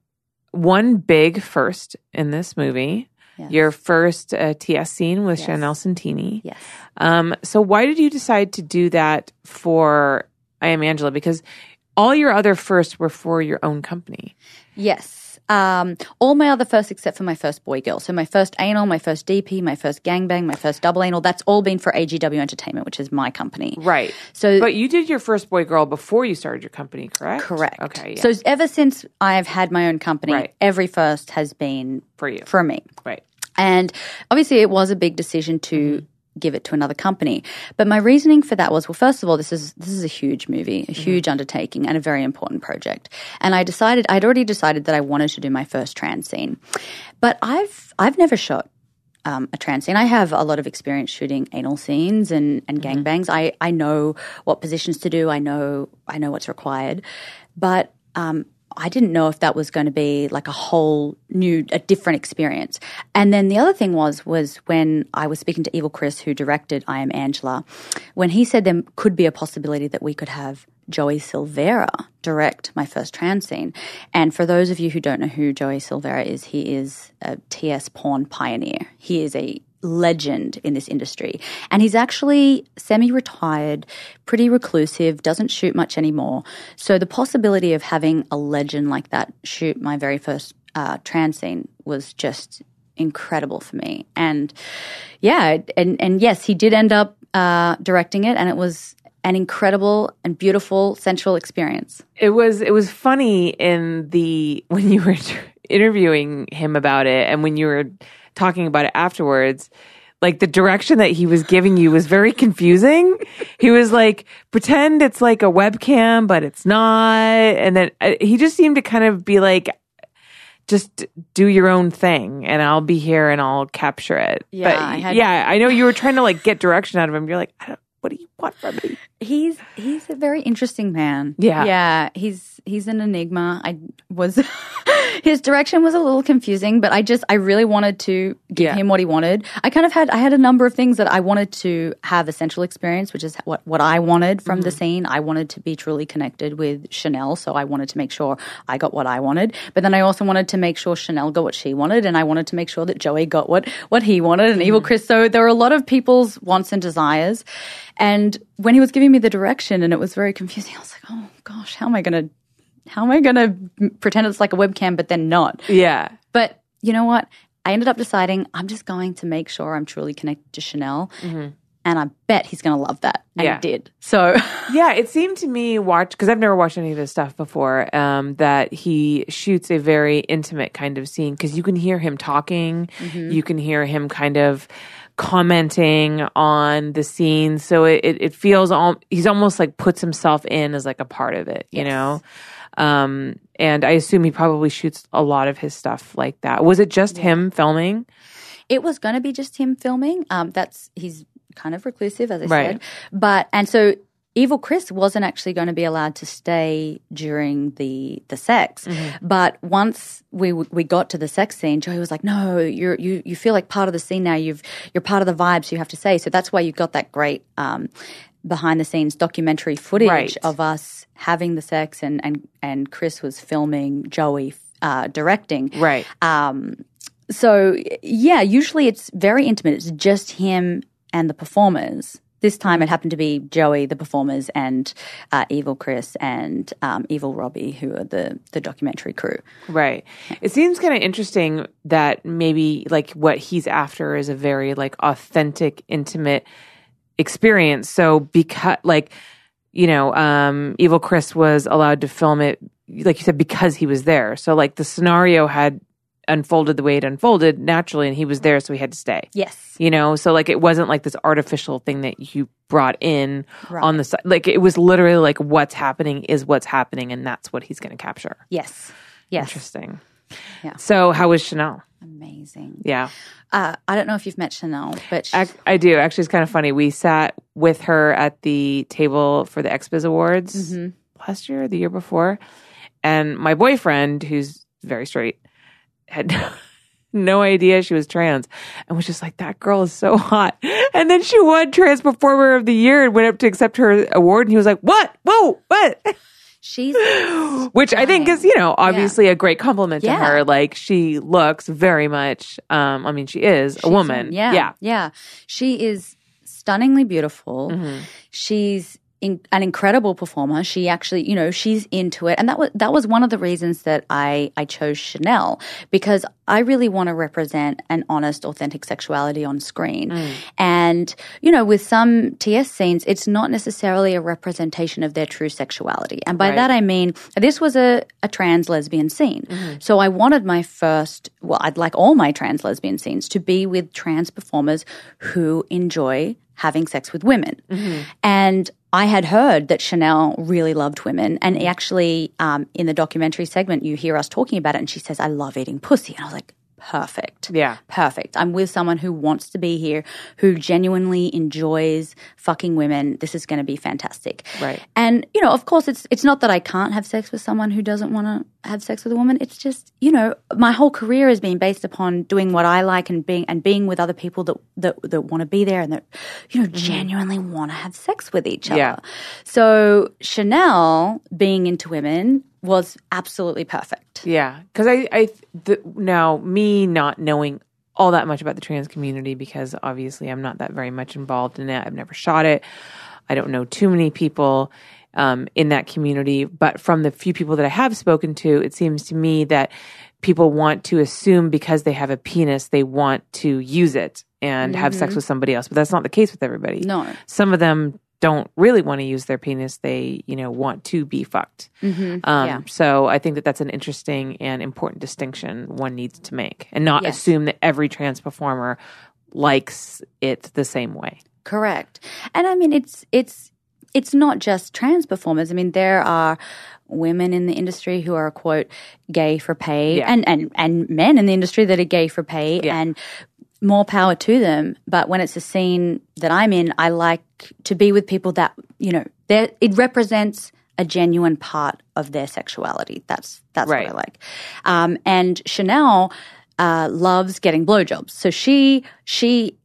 one big first in this movie. Yes. Your first uh, T S scene with yes. Chanel Santini. Yes. Um, so why did you decide to do that for I Am Angela? Because all your other firsts were for your own company. Yes. Um, all my other firsts except for my first boy girl. So my first anal, my first D P, my first gangbang, my first double anal, that's all been for A G W Entertainment, which is my company. Right. So, but you did your first boy girl before you started your company, correct? Correct. Okay. Yeah. So ever since I've had my own company, right. every first has been for you. For me. Right. And obviously it was a big decision to mm-hmm. give it to another company. But my reasoning for that was, well, first of all, this is this is a huge movie, a huge mm-hmm. undertaking, and a very important project. And I decided, I'd already decided that I wanted to do my first trans scene. But I've I've never shot um, a trans scene. I have a lot of experience shooting anal scenes and, and mm-hmm. gangbangs. I, I know what positions to do. I know I know what's required. But um, I didn't know if that was going to be like a whole new, a different experience. And then the other thing was, was when I was speaking to Evil Chris, who directed I Am Angela, when he said there could be a possibility that we could have Joey Silvera direct my first trans scene. And for those of you who don't know who Joey Silvera is, he is a T S porn pioneer. He is a legend in this industry. And he's actually semi-retired, pretty reclusive, doesn't shoot much anymore. So the possibility of having a legend like that shoot my very first uh, trans scene was just incredible for me. And yeah, and, and yes, he did end up uh, directing it, and it was an incredible and beautiful sensual experience. It was, it was funny in the, when you were interviewing him about it and when you were talking about it afterwards, like the direction that he was giving you was very confusing. He was like, pretend it's like a webcam, but it's not. And then uh, he just seemed to kind of be like, just do your own thing and I'll be here and I'll capture it. Yeah, but, I had- yeah, I know you were trying to like get direction out of him. You're like, I don't, what do you want from me? He's he's a very interesting man. Yeah. Yeah, he's he's an enigma. I was his direction was a little confusing, but I just I really wanted to give yeah. him what he wanted. I kind of had I had a number of things that I wanted to have a sensual experience, which is what what I wanted from mm-hmm. the scene. I wanted to be truly connected with Chanel, so I wanted to make sure I got what I wanted. But then I also wanted to make sure Chanel got what she wanted, and I wanted to make sure that Joey got what what he wanted and mm-hmm. Evil Chris. So there were a lot of people's wants and desires. And when he was giving me the direction and it was very confusing, I was like, oh gosh, how am I going to, how am I going to pretend it's like a webcam, but then not? Yeah. But you know what? I ended up deciding I'm just going to make sure I'm truly connected to Chanel. Mm-hmm. And I bet he's going to love that. And yeah. he did. So yeah, it seemed to me, watch, because I've never watched any of his stuff before, um, that he shoots a very intimate kind of scene because you can hear him talking. Mm-hmm. You can hear him kind of commenting on the scene. So it, it, it feels, all, he's almost like puts himself in as like a part of it, you yes. know? Um, and I assume he probably shoots a lot of his stuff like that. Was it just yeah. him filming? It was going to be just him filming. Um, that's, he's kind of reclusive, as I right. said. But, and so Evil Chris wasn't actually going to be allowed to stay during the the sex, mm-hmm. but once we we got to the sex scene, Joey was like, "No, you you you feel like part of the scene now. You've you're part of the vibes. You have to stay." So that's why you got that great um, behind the scenes documentary footage right. of us having the sex, and and and Chris was filming, Joey uh, directing, right? Um, so yeah, usually it's very intimate. It's just him and the performers. This time it happened to be Joey, the performers, and uh, Evil Chris and um, Evil Robbie, who are the, the documentary crew. Right. It seems kind of interesting that maybe like what he's after is a very like authentic, intimate experience. So because like, you know, um, Evil Chris was allowed to film it, like you said, because he was there. So like the scenario had unfolded the way it unfolded naturally, and he was there, so he had to stay. Yes. You know, so like it wasn't like this artificial thing that you brought in right. on the side. Like it was literally like what's happening is what's happening, and that's what he's going to capture. Yes. Yes. Interesting. Yeah. So how was Chanel? Amazing. Yeah. Uh, I don't know if you've met Chanel, but she- I, I do. Actually, it's kind of funny. We sat with her at the table for the X-Biz Awards mm-hmm. last year, the year before, and my boyfriend, who's very straight, had no, no idea she was trans and was just like, that girl is so hot. And then she won Trans Performer of the Year and went up to accept her award. And he was like, what? Whoa, what? She's Which dying. I think is, you know, obviously yeah. a great compliment yeah. to her. Like she looks very much, um, I mean, she is She's a woman. A, yeah, yeah. Yeah. She is stunningly beautiful. Mm-hmm. She's in, an incredible performer. She actually, you know, she's into it, and that was that was one of the reasons that I I chose Chanel, because I really want to represent an honest, authentic sexuality on screen. Mm. And you know, with some T S scenes, it's not necessarily a representation of their true sexuality. And by right. that I mean, this was a, a trans lesbian scene, mm-hmm. so I wanted my first, well, I'd like all my trans lesbian scenes to be with trans performers who enjoy having sex with women, mm-hmm. and I had heard that Chanel really loved women, and actually um, in the documentary segment you hear us talking about it, and she says, I love eating pussy. And I was like, perfect. Yeah. Perfect. I'm with someone who wants to be here, who genuinely enjoys fucking women. This is going to be fantastic. Right. And, you know, of course it's it's not that I can't have sex with someone who doesn't want to have sex with a woman. It's just, you know, my whole career has been based upon doing what I like and being and being with other people that that, that want to be there and that, you know, mm-hmm. genuinely want to have sex with each other. Yeah. So Chanel being into women was absolutely perfect. Yeah, because I, I the, now me not knowing all that much about the trans community, because obviously I'm not that very much involved in it. I've never shot it. I don't know too many people um, in that community. But from the few people that I have spoken to, it seems to me that people want to assume because they have a penis, they want to use it and mm-hmm. have sex with somebody else. But that's not the case with everybody. No. Some of them don't really want to use their penis. They, you know, want to be fucked. Mm-hmm. Um, yeah. So I think that that's an interesting and important distinction one needs to make, and not yes. assume that every trans performer likes it the same way. Correct. And I mean, it's it's it's not just trans performers. I mean, there are women in the industry who are, quote, gay for pay, yeah. and, and, and men in the industry that are gay for pay, yeah. and more power to them. But when it's a scene that I'm in, I like to be with people that, you know, it represents a genuine part of their sexuality. That's that's right. what I like. Um, and Chanel uh, loves getting blowjobs. So she she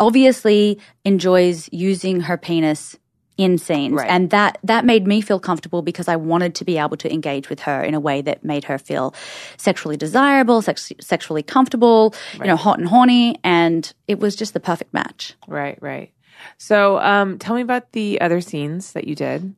obviously enjoys using her penis in scenes. Right. And that, that made me feel comfortable, because I wanted to be able to engage with her in a way that made her feel sexually desirable, sex, sexually comfortable, right. you know, hot and horny. And it was just the perfect match. Right, right. So um, tell me about the other scenes that you did.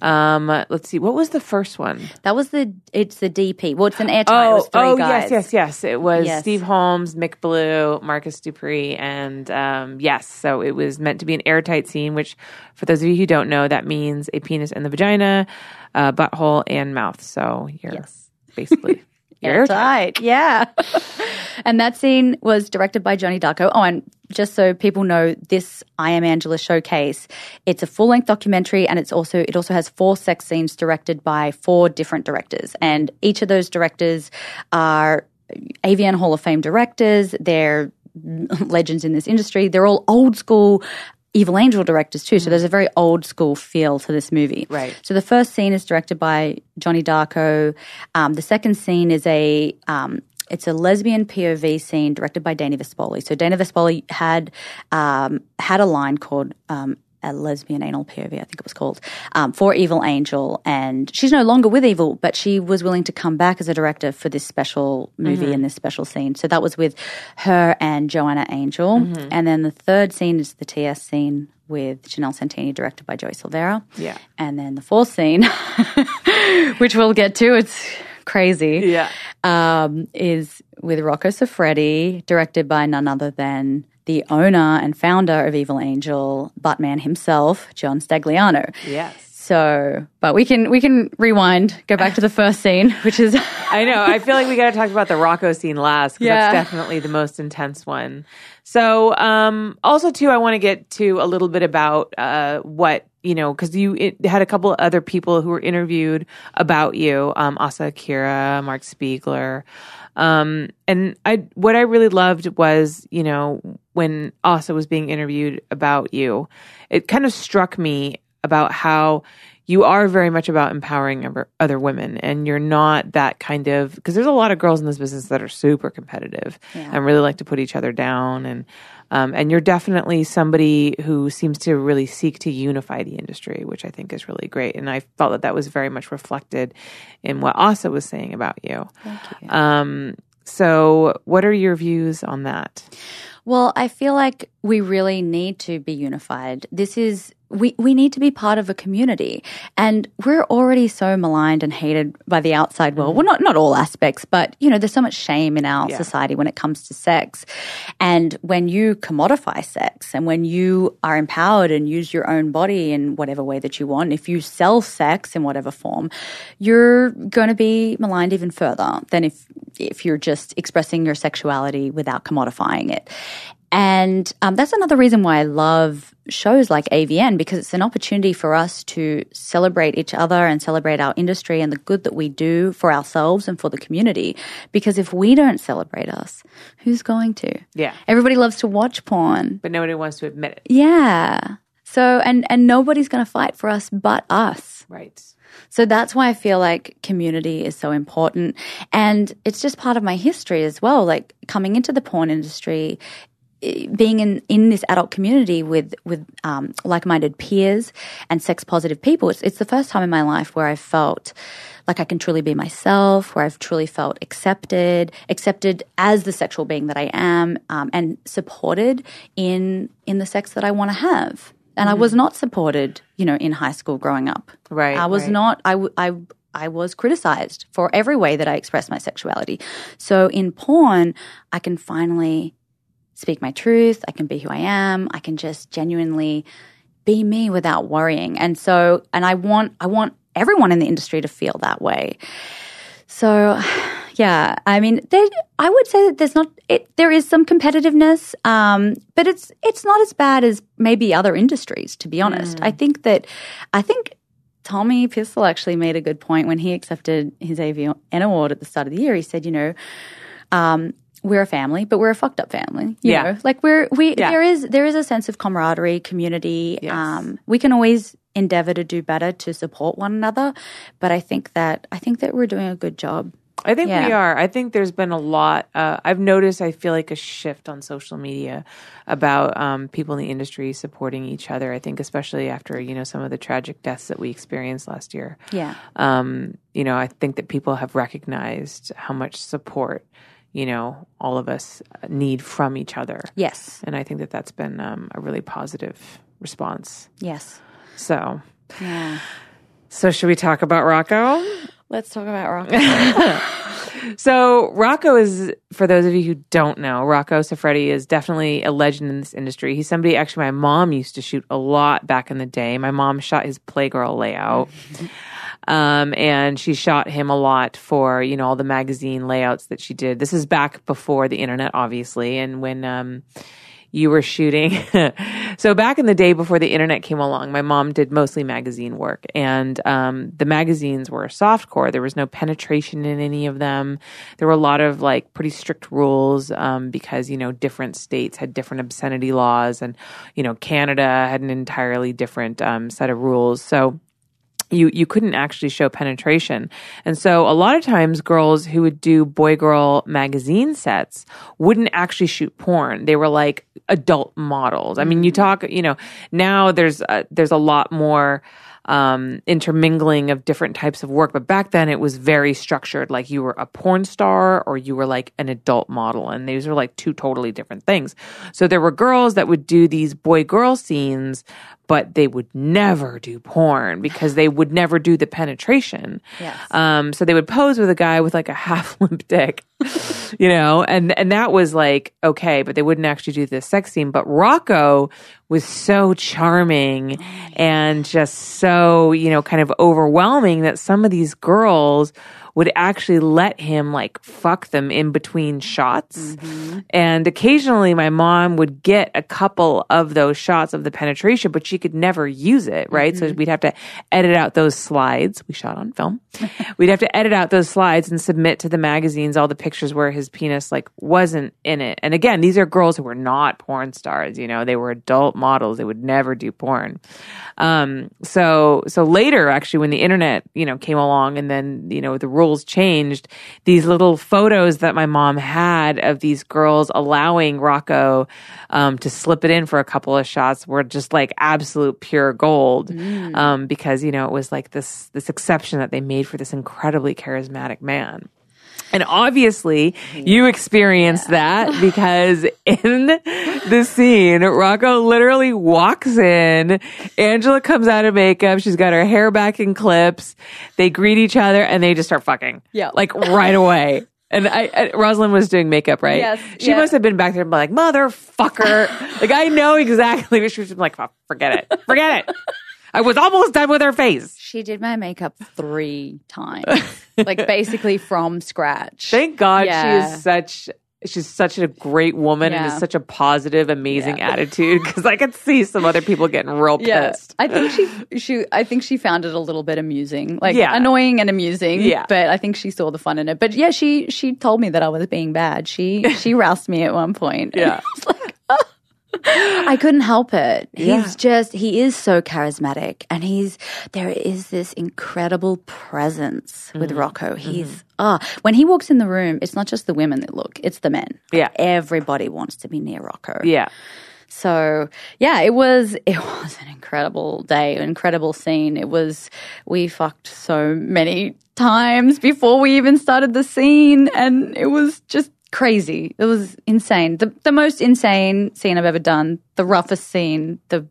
Um, let's see. What was the first one? That was the, it's the D P. Well, it's an airtime. Oh, it was three oh guys. yes, yes, yes. It was yes. Steve Holmes, Mick Blue, Marcus Dupree, and um, yes. So it was meant to be an airtight scene, which for those of you who don't know, that means a penis in the vagina, uh, butthole, and mouth. So you're yes. basically... airtight, yeah. And that scene was directed by Johnny Darko. Oh, and just so people know, this I Am Angela showcase, it's a full-length documentary, and it's also it also has four sex scenes directed by four different directors. And each of those directors are A V N Hall of Fame directors. They're legends in this industry. They're all old school Evil Angel directors too, so there's a very old school feel to this movie. Right. So the first scene is directed by Johnny Darko. Um, the second scene is a um, it's a lesbian P O V scene directed by Dana Vespoli. So Dana Vespoli had um, had a line called um, a lesbian anal P O V, I think it was called, um, for Evil Angel, and she's no longer with Evil, but she was willing to come back as a director for this special movie mm-hmm. and this special scene. So that was with her and Joanna Angel, mm-hmm. and then the third scene is the T S scene with Chanel Santini, directed by Joey Silvera. Yeah, and then the fourth scene, which we'll get to, it's crazy. Yeah, um, is with Rocco Siffredi, directed by none other than the owner and founder of Evil Angel, Buttman himself, John Stagliano. Yes. So, but we can we can rewind, go back to the first scene, which is... I know. I feel like we got to talk about the Rocco scene last, because yeah. that's definitely the most intense one. So, um, also, too, I want to get to a little bit about uh, what, you know, because you it, had a couple other people who were interviewed about you, um, Asa Akira, Mark Spiegler. Um, and I, what I really loved was, you know, when Asa was being interviewed about you, it kind of struck me about how you are very much about empowering other women, and you're not that kind of, because there's a lot of girls in this business that are super competitive yeah. and really like to put each other down, and um, and you're definitely somebody who seems to really seek to unify the industry, which I think is really great, and I felt that that was very much reflected in what Asa was saying about you. Thank you. Um, so what are your views on that? Well, I feel like we really need to be unified. This is we, we need to be part of a community, and we're already so maligned and hated by the outside world. Mm-hmm. Well, not not all aspects, but you know, there's so much shame in our yeah. society when it comes to sex. And when you commodify sex, and when you are empowered and use your own body in whatever way that you want, if you sell sex in whatever form, you're going to be maligned even further than if if you're just expressing your sexuality without commodifying it. And um, that's another reason why I love shows like A V N, because it's an opportunity for us to celebrate each other and celebrate our industry and the good that we do for ourselves and for the community. Because if we don't celebrate us, who's going to? Yeah. Everybody loves to watch porn, but nobody wants to admit it. Yeah. So and, and nobody's going to fight for us but us. Right. So that's why I feel like community is so important. And it's just part of my history as well. Like coming into the porn industry, being in, in this adult community with with um, like-minded peers and sex-positive people, it's, it's the first time in my life where I felt like I can truly be myself, where I've truly felt accepted, accepted as the sexual being that I am, um, and supported in in the sex that I want to have. And mm-hmm. I was not supported, you know, in high school growing up. Right. I was right. not – I I I was criticized for every way that I expressed my sexuality. So in porn, I can finally – speak my truth, I can be who I am, I can just genuinely be me without worrying. And so, and I want I want everyone in the industry to feel that way. So, yeah, I mean, there, I would say that there's not, it, there is some competitiveness, um, but it's it's not as bad as maybe other industries, to be honest. Mm. I think that, I think Tommy Pistol actually made a good point when he accepted his A V N award at the start of the year. He said, you know, um, we're a family, but we're a fucked up family. You yeah. know, like we're, we, yeah. there is, there is a sense of camaraderie, community. Yes. Um, we can always endeavor to do better to support one another. But I think that, I think that we're doing a good job. I think yeah. we are. I think there's been a lot. Uh, I've noticed, I feel like a shift on social media about um, people in the industry supporting each other. I think especially after, you know, some of the tragic deaths that we experienced last year. Yeah. Um, you know, I think that people have recognized how much support, you know, all of us need from each other. Yes. And I think that that's been um, a really positive response. Yes. So. Yeah. So should we talk about Rocco? Let's talk about Rocco. So Rocco is, for those of you who don't know, Rocco Siffredi is definitely a legend in this industry. He's somebody actually my mom used to shoot a lot back in the day. My mom shot his Playgirl layout. Um, and she shot him a lot for, you know, all the magazine layouts that she did. This is back before the internet, obviously. And when, um, you were shooting. So back in the day before the internet came along, my mom did mostly magazine work, and um, the magazines were softcore. There was no penetration in any of them. There were a lot of like pretty strict rules um, because, you know, different states had different obscenity laws, and, you know, Canada had an entirely different um, set of rules. So You you couldn't actually show penetration. And so a lot of times girls who would do boy-girl magazine sets wouldn't actually shoot porn. They were like adult models. I mean, you talk, you know, now there's a, there's a lot more um, intermingling of different types of work. But back then it was very structured. Like you were a porn star or you were like an adult model. And these were like two totally different things. So there were girls that would do these boy-girl scenes, but they would never do porn because they would never do the penetration. Yes. Um, so they would pose with a guy with like a half limp dick, you know, and, and that was like, okay, but they wouldn't actually do this sex scene. But Rocco was so charming and just so, you know, kind of overwhelming that some of these girls would actually let him like fuck them in between shots. Mm-hmm. And occasionally my mom would get a couple of those shots of the penetration, but she could never use it, right? Mm-hmm. So we'd have to edit out those slides. We shot on film. We'd have to edit out those slides and submit to the magazines all the pictures where his penis like wasn't in it. And again, these are girls who were not porn stars, you know, they were adult models. They would never do porn. Um, so, so later actually when the internet, you know, came along and then, you know, the rules Rules changed, these little photos that my mom had of these girls allowing Rocco um, to slip it in for a couple of shots were just like absolute pure gold mm. um, because, you know, it was like this this exception that they made for this incredibly charismatic man. And obviously, you experienced yeah. that because in the scene, Rocco literally walks in. Angela comes out of makeup. She's got her hair back in clips. They greet each other and they just start fucking. Yeah. Like right away. And I, I, Rosalind was doing makeup, right? Yes. She yeah. must have been back there and been like, motherfucker. Like, I know exactly what she was like, oh, forget it. Forget it. I was almost done with her face. She did my makeup three times, like basically from scratch. Thank God yeah. she is such she's such a great woman yeah. and has such a positive, amazing yeah. attitude. Because I could see some other people getting real yeah. pissed. I think she she I think she found it a little bit amusing, like yeah. annoying and amusing. Yeah. But I think she saw the fun in it. But yeah, she she told me that I was being bad. She she roused me at one point. Yeah. I couldn't help it. He's yeah. just, he is so charismatic. And he's, there is this incredible presence mm-hmm. with Rocco. He's, mm-hmm. oh, when he walks in the room, it's not just the women that look, it's the men. Yeah. Like everybody wants to be near Rocco. Yeah. So, yeah, it was it was an incredible day, an incredible scene. It was, we fucked so many times before we even started the scene. And it was just crazy. It was insane. The the most insane scene I've ever done, the roughest scene, the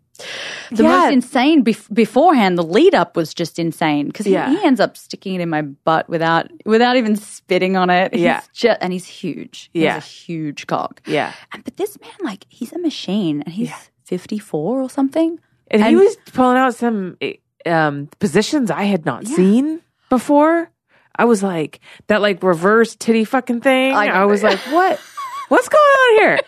the yeah. most insane bef- beforehand. The lead up was just insane because yeah. he, he ends up sticking it in my butt without without even spitting on it. Yeah. He's just, and he's huge. Yeah. He's a huge cock. Yeah. And, but this man, like, he's a machine and he's yeah. fifty-four or something. And, and he was pulling out some um, positions I had not yeah. seen before. I was like, that like reverse titty fucking thing. I, I was like, what? What's going on here?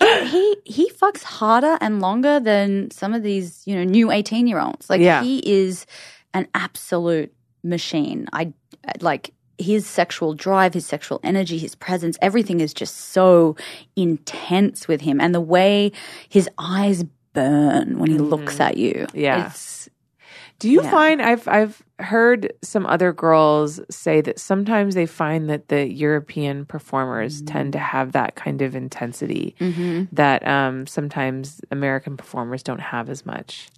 Yeah, he he fucks harder and longer than some of these, you know, new eighteen-year-olds. Like yeah. he is an absolute machine. I like his sexual drive, his sexual energy, his presence, everything is just so intense with him. And the way his eyes burn when he mm-hmm. looks at you. Yeah. It's, Do you yeah. find, I've I've heard some other girls say that sometimes they find that the European performers mm-hmm. tend to have that kind of intensity mm-hmm. that um, sometimes American performers don't have as much.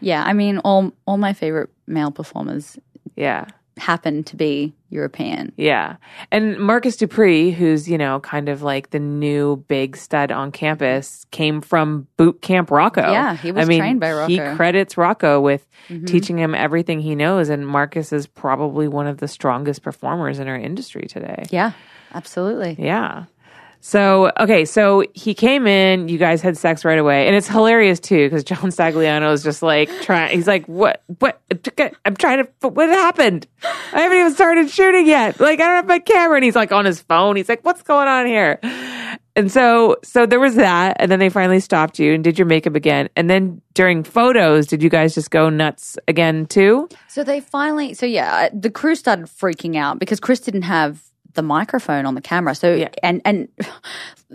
Yeah, I mean, all all my favorite male performers yeah. happen to be European. Yeah. And Marcus Dupree, who's, you know, kind of like the new big stud on campus, came from boot camp Rocco. Yeah, he was I mean, trained by Rocco. He credits Rocco with mm-hmm. teaching him everything he knows, and Marcus is probably one of the strongest performers in our industry today. Yeah, absolutely. Yeah. So, okay, so he came in, you guys had sex right away. And it's hilarious, too, because John Stagliano is just like, trying. He's like, what, what, I'm trying to, what happened? I haven't even started shooting yet. Like, I don't have my camera. And he's like on his phone. He's like, what's going on here? And so, so there was that. And then they finally stopped you and did your makeup again. And then during photos, did you guys just go nuts again too? So they finally, so yeah, the crew started freaking out because Chris didn't have the microphone on the camera. So, yeah. and, and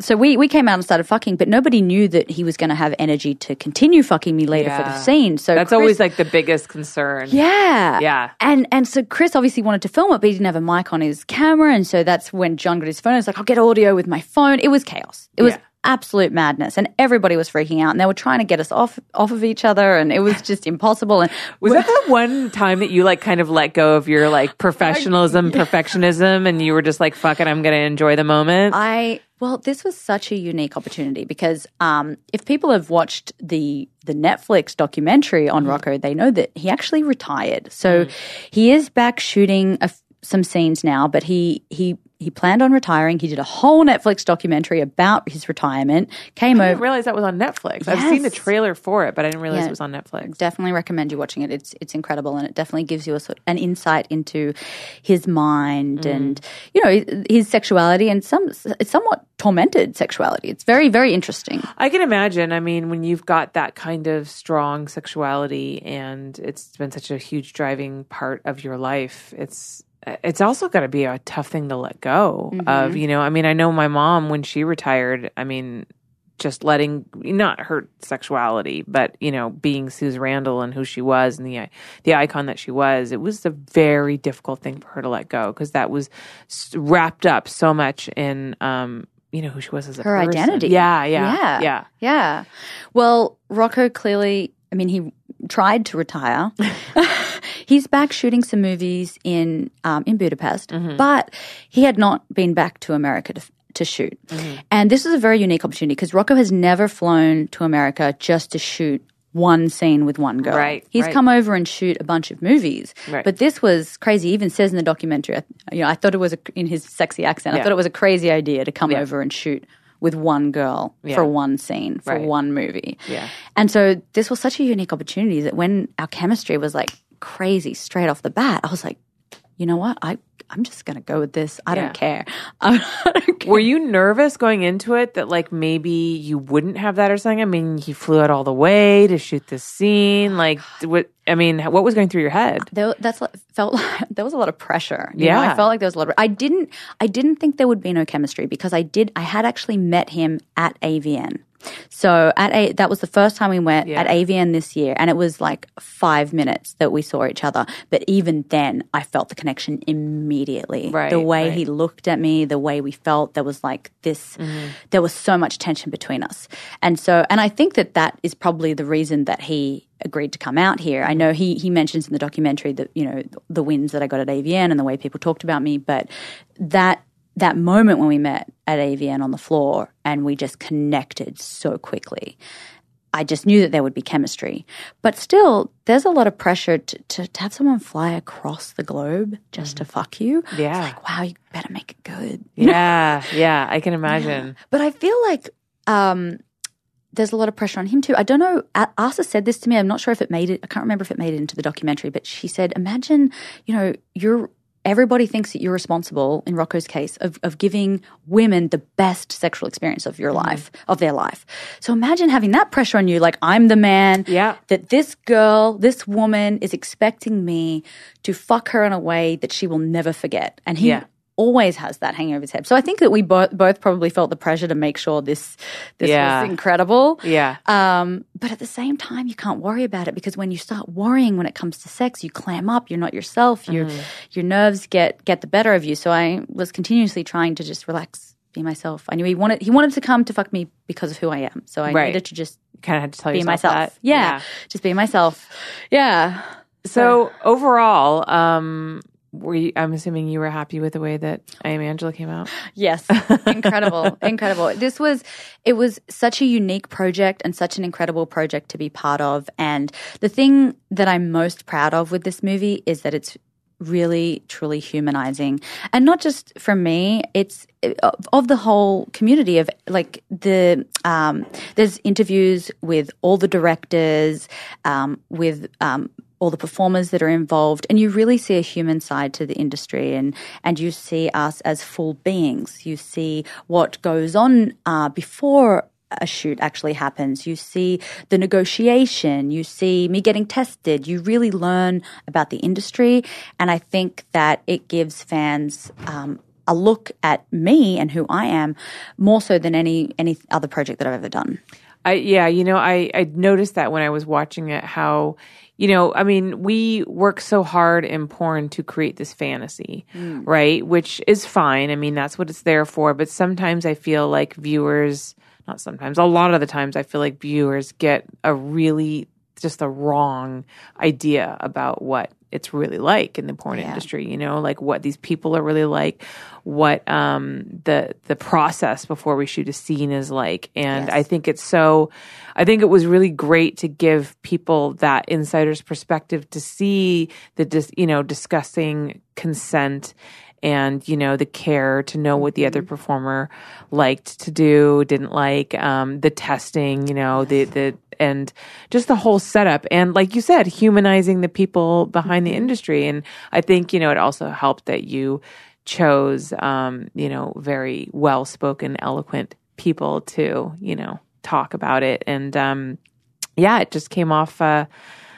so we, we came out and started fucking, but nobody knew that he was going to have energy to continue fucking me later yeah. for the scene. So that's Chris, always like the biggest concern. Yeah. Yeah. And, and so Chris obviously wanted to film it, but he didn't have a mic on his camera. And so that's when John got his phone. I was like, I'll get audio with my phone. It was chaos. It was yeah. absolute madness. And everybody was freaking out and they were trying to get us off off of each other and it was just impossible. And was that the one time that you like kind of let go of your like professionalism, perfectionism, and you were just like, fuck it, I'm going to enjoy the moment? I Well, this was such a unique opportunity because um, if people have watched the the Netflix documentary on mm-hmm. Rocco, they know that he actually retired. So mm-hmm. he is back shooting a, some scenes now, but he he – He planned on retiring. He did a whole Netflix documentary about his retirement. Came I didn't over. realize that was on Netflix. Yes. I've seen the trailer for it, but I didn't realize yeah. it was on Netflix. Definitely recommend you watching it. It's it's incredible, and it definitely gives you a sort an insight into his mind mm. and you know his sexuality and some it's somewhat tormented sexuality. It's very very interesting. I can imagine. I mean, when you've got that kind of strong sexuality and it's been such a huge driving part of your life, it's. It's also got to be a tough thing to let go mm-hmm. of, you know. I mean, I know my mom, when she retired, I mean, just letting, not her sexuality, but, you know, being Suze Randall and who she was and the the icon that she was, it was a very difficult thing for her to let go because that was wrapped up so much in, um, you know, who she was as a person. Her identity. Yeah, yeah, yeah. Yeah. Yeah. Well, Rocco clearly, I mean, he tried to retire. He's back shooting some movies in um, in Budapest, mm-hmm. but he had not been back to America to, to shoot. Mm-hmm. And this is a very unique opportunity because Rocco has never flown to America just to shoot one scene with one girl. Right, He's right. come over and shoot a bunch of movies, right. but this was crazy. He even says in the documentary, I, you know, I thought it was a, in his sexy accent. Yeah. I thought it was a crazy idea to come yeah. over and shoot with one girl yeah. for one scene, for right. one movie. Yeah. And so this was such a unique opportunity that when our chemistry was like crazy straight off the bat, I was like, you know what, I, I'm just going to go with this. I, yeah. don't care. I don't care. Were you nervous going into it that like maybe you wouldn't have that or something? I mean, he flew out all the way to shoot this scene. Like, what? I mean, what was going through your head? There, that's felt like, there was a lot of pressure. You yeah, know, I felt like there was a lot of. I didn't. I didn't think there would be no chemistry because I did. I had actually met him at A V N. So at a, that was the first time we went yeah. at A V N this year, and it was like five minutes that we saw each other. But even then, I felt the connection immediately. Right, the way right. he looked at me, the way we felt, there was like this. Mm-hmm. There was so much tension between us, and so and I think that that is probably the reason that he agreed to come out here. I know he he mentions in the documentary that you know the wins that I got at A V N and the way people talked about me, but that. That moment when we met at A V N on the floor and we just connected so quickly, I just knew that there would be chemistry. But still, there's a lot of pressure to, to, to have someone fly across the globe just mm-hmm. to fuck you. Yeah. It's like, wow, you better make it good. Yeah, yeah, I can imagine. Yeah. But I feel like um, there's a lot of pressure on him too. I don't know, Asa said this to me. I'm not sure if it made it. I can't remember if it made it into the documentary, but she said, imagine, you know, you're – everybody thinks that you're responsible, in Rocco's case, of, of giving women the best sexual experience of your mm-hmm. life, of their life. So imagine having that pressure on you, like I'm the man, yeah. that this girl, this woman is expecting me to fuck her in a way that she will never forget. And he yeah. always has that hanging over his head. So I think that we both, both probably felt the pressure to make sure this this yeah. was incredible. Yeah. Um, but at the same time, you can't worry about it because when you start worrying when it comes to sex, you clam up. You're not yourself. Mm-hmm. Your your nerves get get the better of you. So I was continuously trying to just relax, be myself. I knew he wanted he wanted to come to fuck me because of who I am. So I right. needed to just you kind of had to tell be myself. That. Yeah, yeah, just be myself. Yeah. So, so. overall. Um, Were you, I'm assuming you were happy with the way that I Am Angela came out? Yes. Incredible. Incredible. This was – it was such a unique project and such an incredible project to be part of. And the thing that I'm most proud of with this movie is that it's really, truly humanizing. And not just from me. It's of the whole community of like the um, – there's interviews with all the directors, um, with um, – all the performers that are involved, and you really see a human side to the industry, and, and you see us as full beings. You see what goes on uh, before a shoot actually happens. You see the negotiation. You see me getting tested. You really learn about the industry, and I think that it gives fans um, a look at me and who I am more so than any any other project that I've ever done. I, yeah, you know, I, I noticed that when I was watching it, how, you know, I mean, we work so hard in porn to create this fantasy, mm. right? Which is fine. I mean, that's what it's there for. But sometimes I feel like viewers, not sometimes, a lot of the times I feel like viewers get a really, just a wrong idea about what it's really like in the porn yeah. industry, you know, like what these people are really like, what um, the the process before we shoot a scene is like. And yes. I think it's so, I think it was really great to give people that insider's perspective to see the, dis, you know, discussing consent and, you know, the care to know what the other performer liked to do, didn't like, um, the testing, you know, the, the, and just the whole setup. And like you said, humanizing the people behind the industry. And I think, you know, it also helped that you chose, um, you know, very well-spoken, eloquent people to, you know, talk about it. And, um, yeah, it just came off, uh,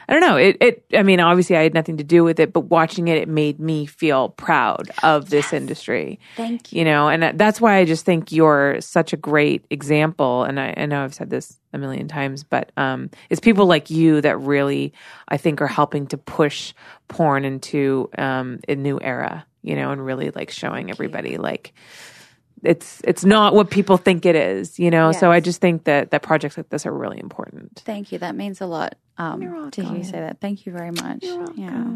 I don't know. It, it. I mean, obviously, I had nothing to do with it, but watching it, it made me feel proud of this yes. industry. Thank you. You know, and that's why I just think you're such a great example. And I, I know I've said this a million times, but um, it's people like you that really, I think, are helping to push porn into um, a new era. You know, and really like showing Thank everybody you. like it's it's not what people think it is. You know, yes. so I just think that that projects like this are really important. Thank you. That means a lot. Um, to hear you say that, thank you very much. Yeah,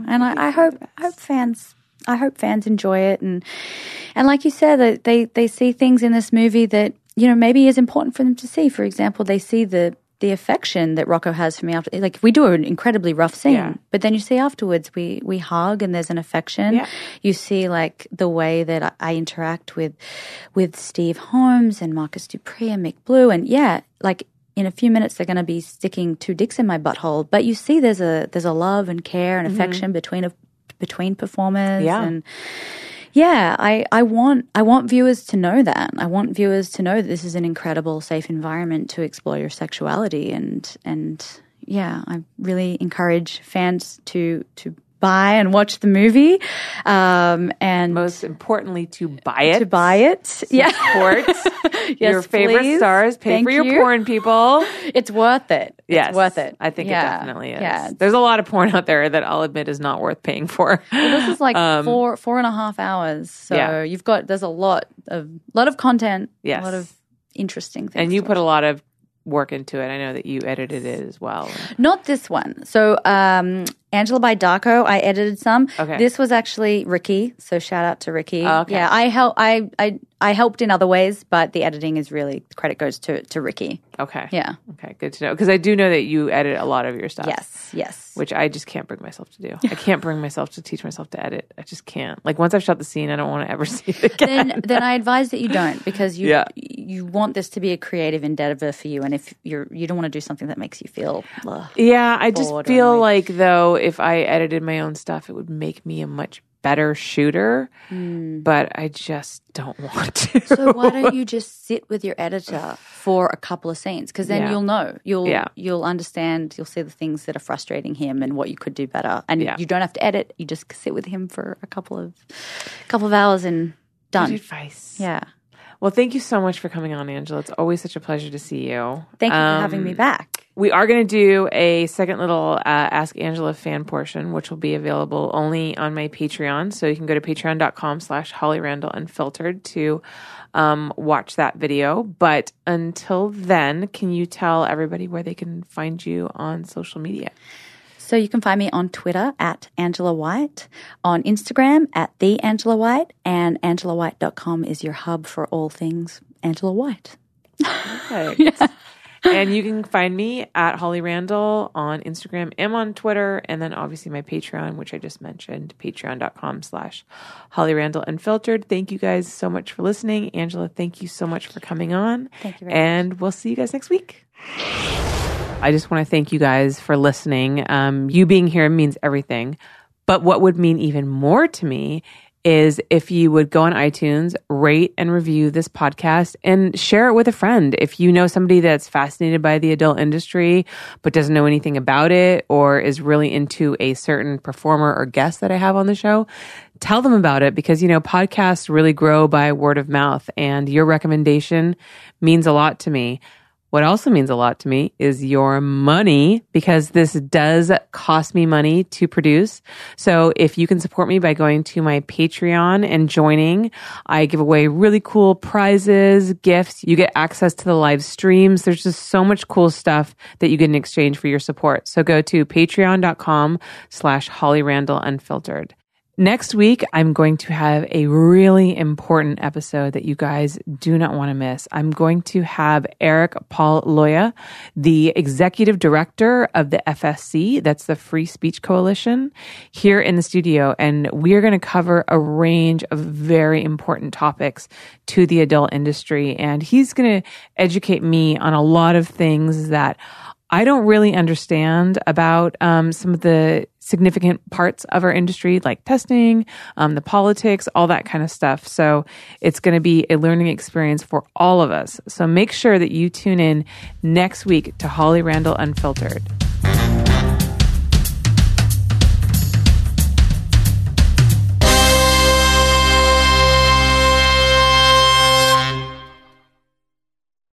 and I, I hope, hope fans, I hope fans enjoy it, and and like you said, they they see things in this movie that, you know, maybe is important for them to see. For example, they see the the affection that Rocco has for me after, like we do an incredibly rough scene, yeah. but then you see afterwards we we hug and there's an affection. Yeah. You see like the way that I, I interact with with Steve Holmes and Marcus Dupree and Mick Blue, and yeah, like. In a few minutes, they're going to be sticking two dicks in my butthole. But you see, there's a there's a love and care and affection mm-hmm. between a, between performers. Yeah, and yeah, I, I want I want viewers to know that. I want viewers to know that this is an incredible, safe environment to explore your sexuality. And and yeah, I really encourage fans to to buy and watch the movie. Um, and most importantly, to buy it, to buy it, support. Yeah. Yes, your favorite please. Stars. Pay Thank for your you. porn, people. It's worth it. Yes. It's worth it. I think yeah. it definitely is. Yeah. There's a lot of porn out there that I'll admit is not worth paying for. Well, this is like um, four, four and a half hours. So yeah. you've got, there's a lot of, lot of content, yes. a lot of interesting things. And you put watch. a lot of work into it. I know that you edited it as well. Not this one. So um, Angela by Darko, I edited some. Okay. This was actually Ricky, so shout out to Ricky. Oh, okay. Yeah, I, hel- I, I, I helped in other ways, but the editing is really, the credit goes to, to Ricky. Okay. Yeah. Okay, good to know. Because I do know that you edit a lot of your stuff. Yes, yes. Which I just can't bring myself to do. I can't bring myself to teach myself to edit. I just can't. Like once I've shot the scene, I don't want to ever see it again. Then, then I advise that you don't, because you yeah. you want this to be a creative endeavor for you, and if you're you don't want to do something that makes you feel ugh, yeah. I just feel like though if I edited my own stuff, it would make me a much better shooter, mm. but I just don't want to. So why don't you just sit with your editor for a couple of scenes? Because then yeah. you'll know. You'll yeah. you'll understand. You'll see the things that are frustrating him and what you could do better. And yeah. you don't have to edit. You just sit with him for a couple of couple of hours and done. Good advice. Yeah. Well, thank you so much for coming on, Angela. It's always such a pleasure to see you. Thank you um, for having me back. We are going to do a second little uh, Ask Angela fan portion, which will be available only on my Patreon. So you can go to patreon.com slash Holly Randall Unfiltered to um, watch that video. But until then, can you tell everybody where they can find you on social media? So you can find me on Twitter at Angela White, on Instagram at The Angela White, and angela white dot com is your hub for all things Angela White. Perfect. yeah. And you can find me at Holly Randall on Instagram and on Twitter, and then obviously my Patreon, which I just mentioned, patreon.com slash Holly Randall Unfiltered. Thank you guys so much for listening. Angela, thank you so much for coming on. Thank you very much. And we'll see you guys next week. I just want to thank you guys for listening. Um, you being here means everything. But what would mean even more to me is if you would go on iTunes, rate and review this podcast, and share it with a friend. If you know somebody that's fascinated by the adult industry but doesn't know anything about it, or is really into a certain performer or guest that I have on the show, tell them about it, because, you know, podcasts really grow by word of mouth, and your recommendation means a lot to me. What also means a lot to me is your money, because this does cost me money to produce. So if you can support me by going to my Patreon and joining, I give away really cool prizes, gifts. You get access to the live streams. There's just so much cool stuff that you get in exchange for your support. So go to patreon.com slash Holly Randall Unfiltered. Next week, I'm going to have a really important episode that you guys do not want to miss. I'm going to have Eric Paul Loya, the executive director of the F S C, that's the Free Speech Coalition, here in the studio. And we're going to cover a range of very important topics to the adult industry. And he's going to educate me on a lot of things that I don't really understand about um, some of the significant parts of our industry, like testing, um, the politics, all that kind of stuff. So it's going to be a learning experience for all of us. So make sure that you tune in next week to Holly Randall Unfiltered.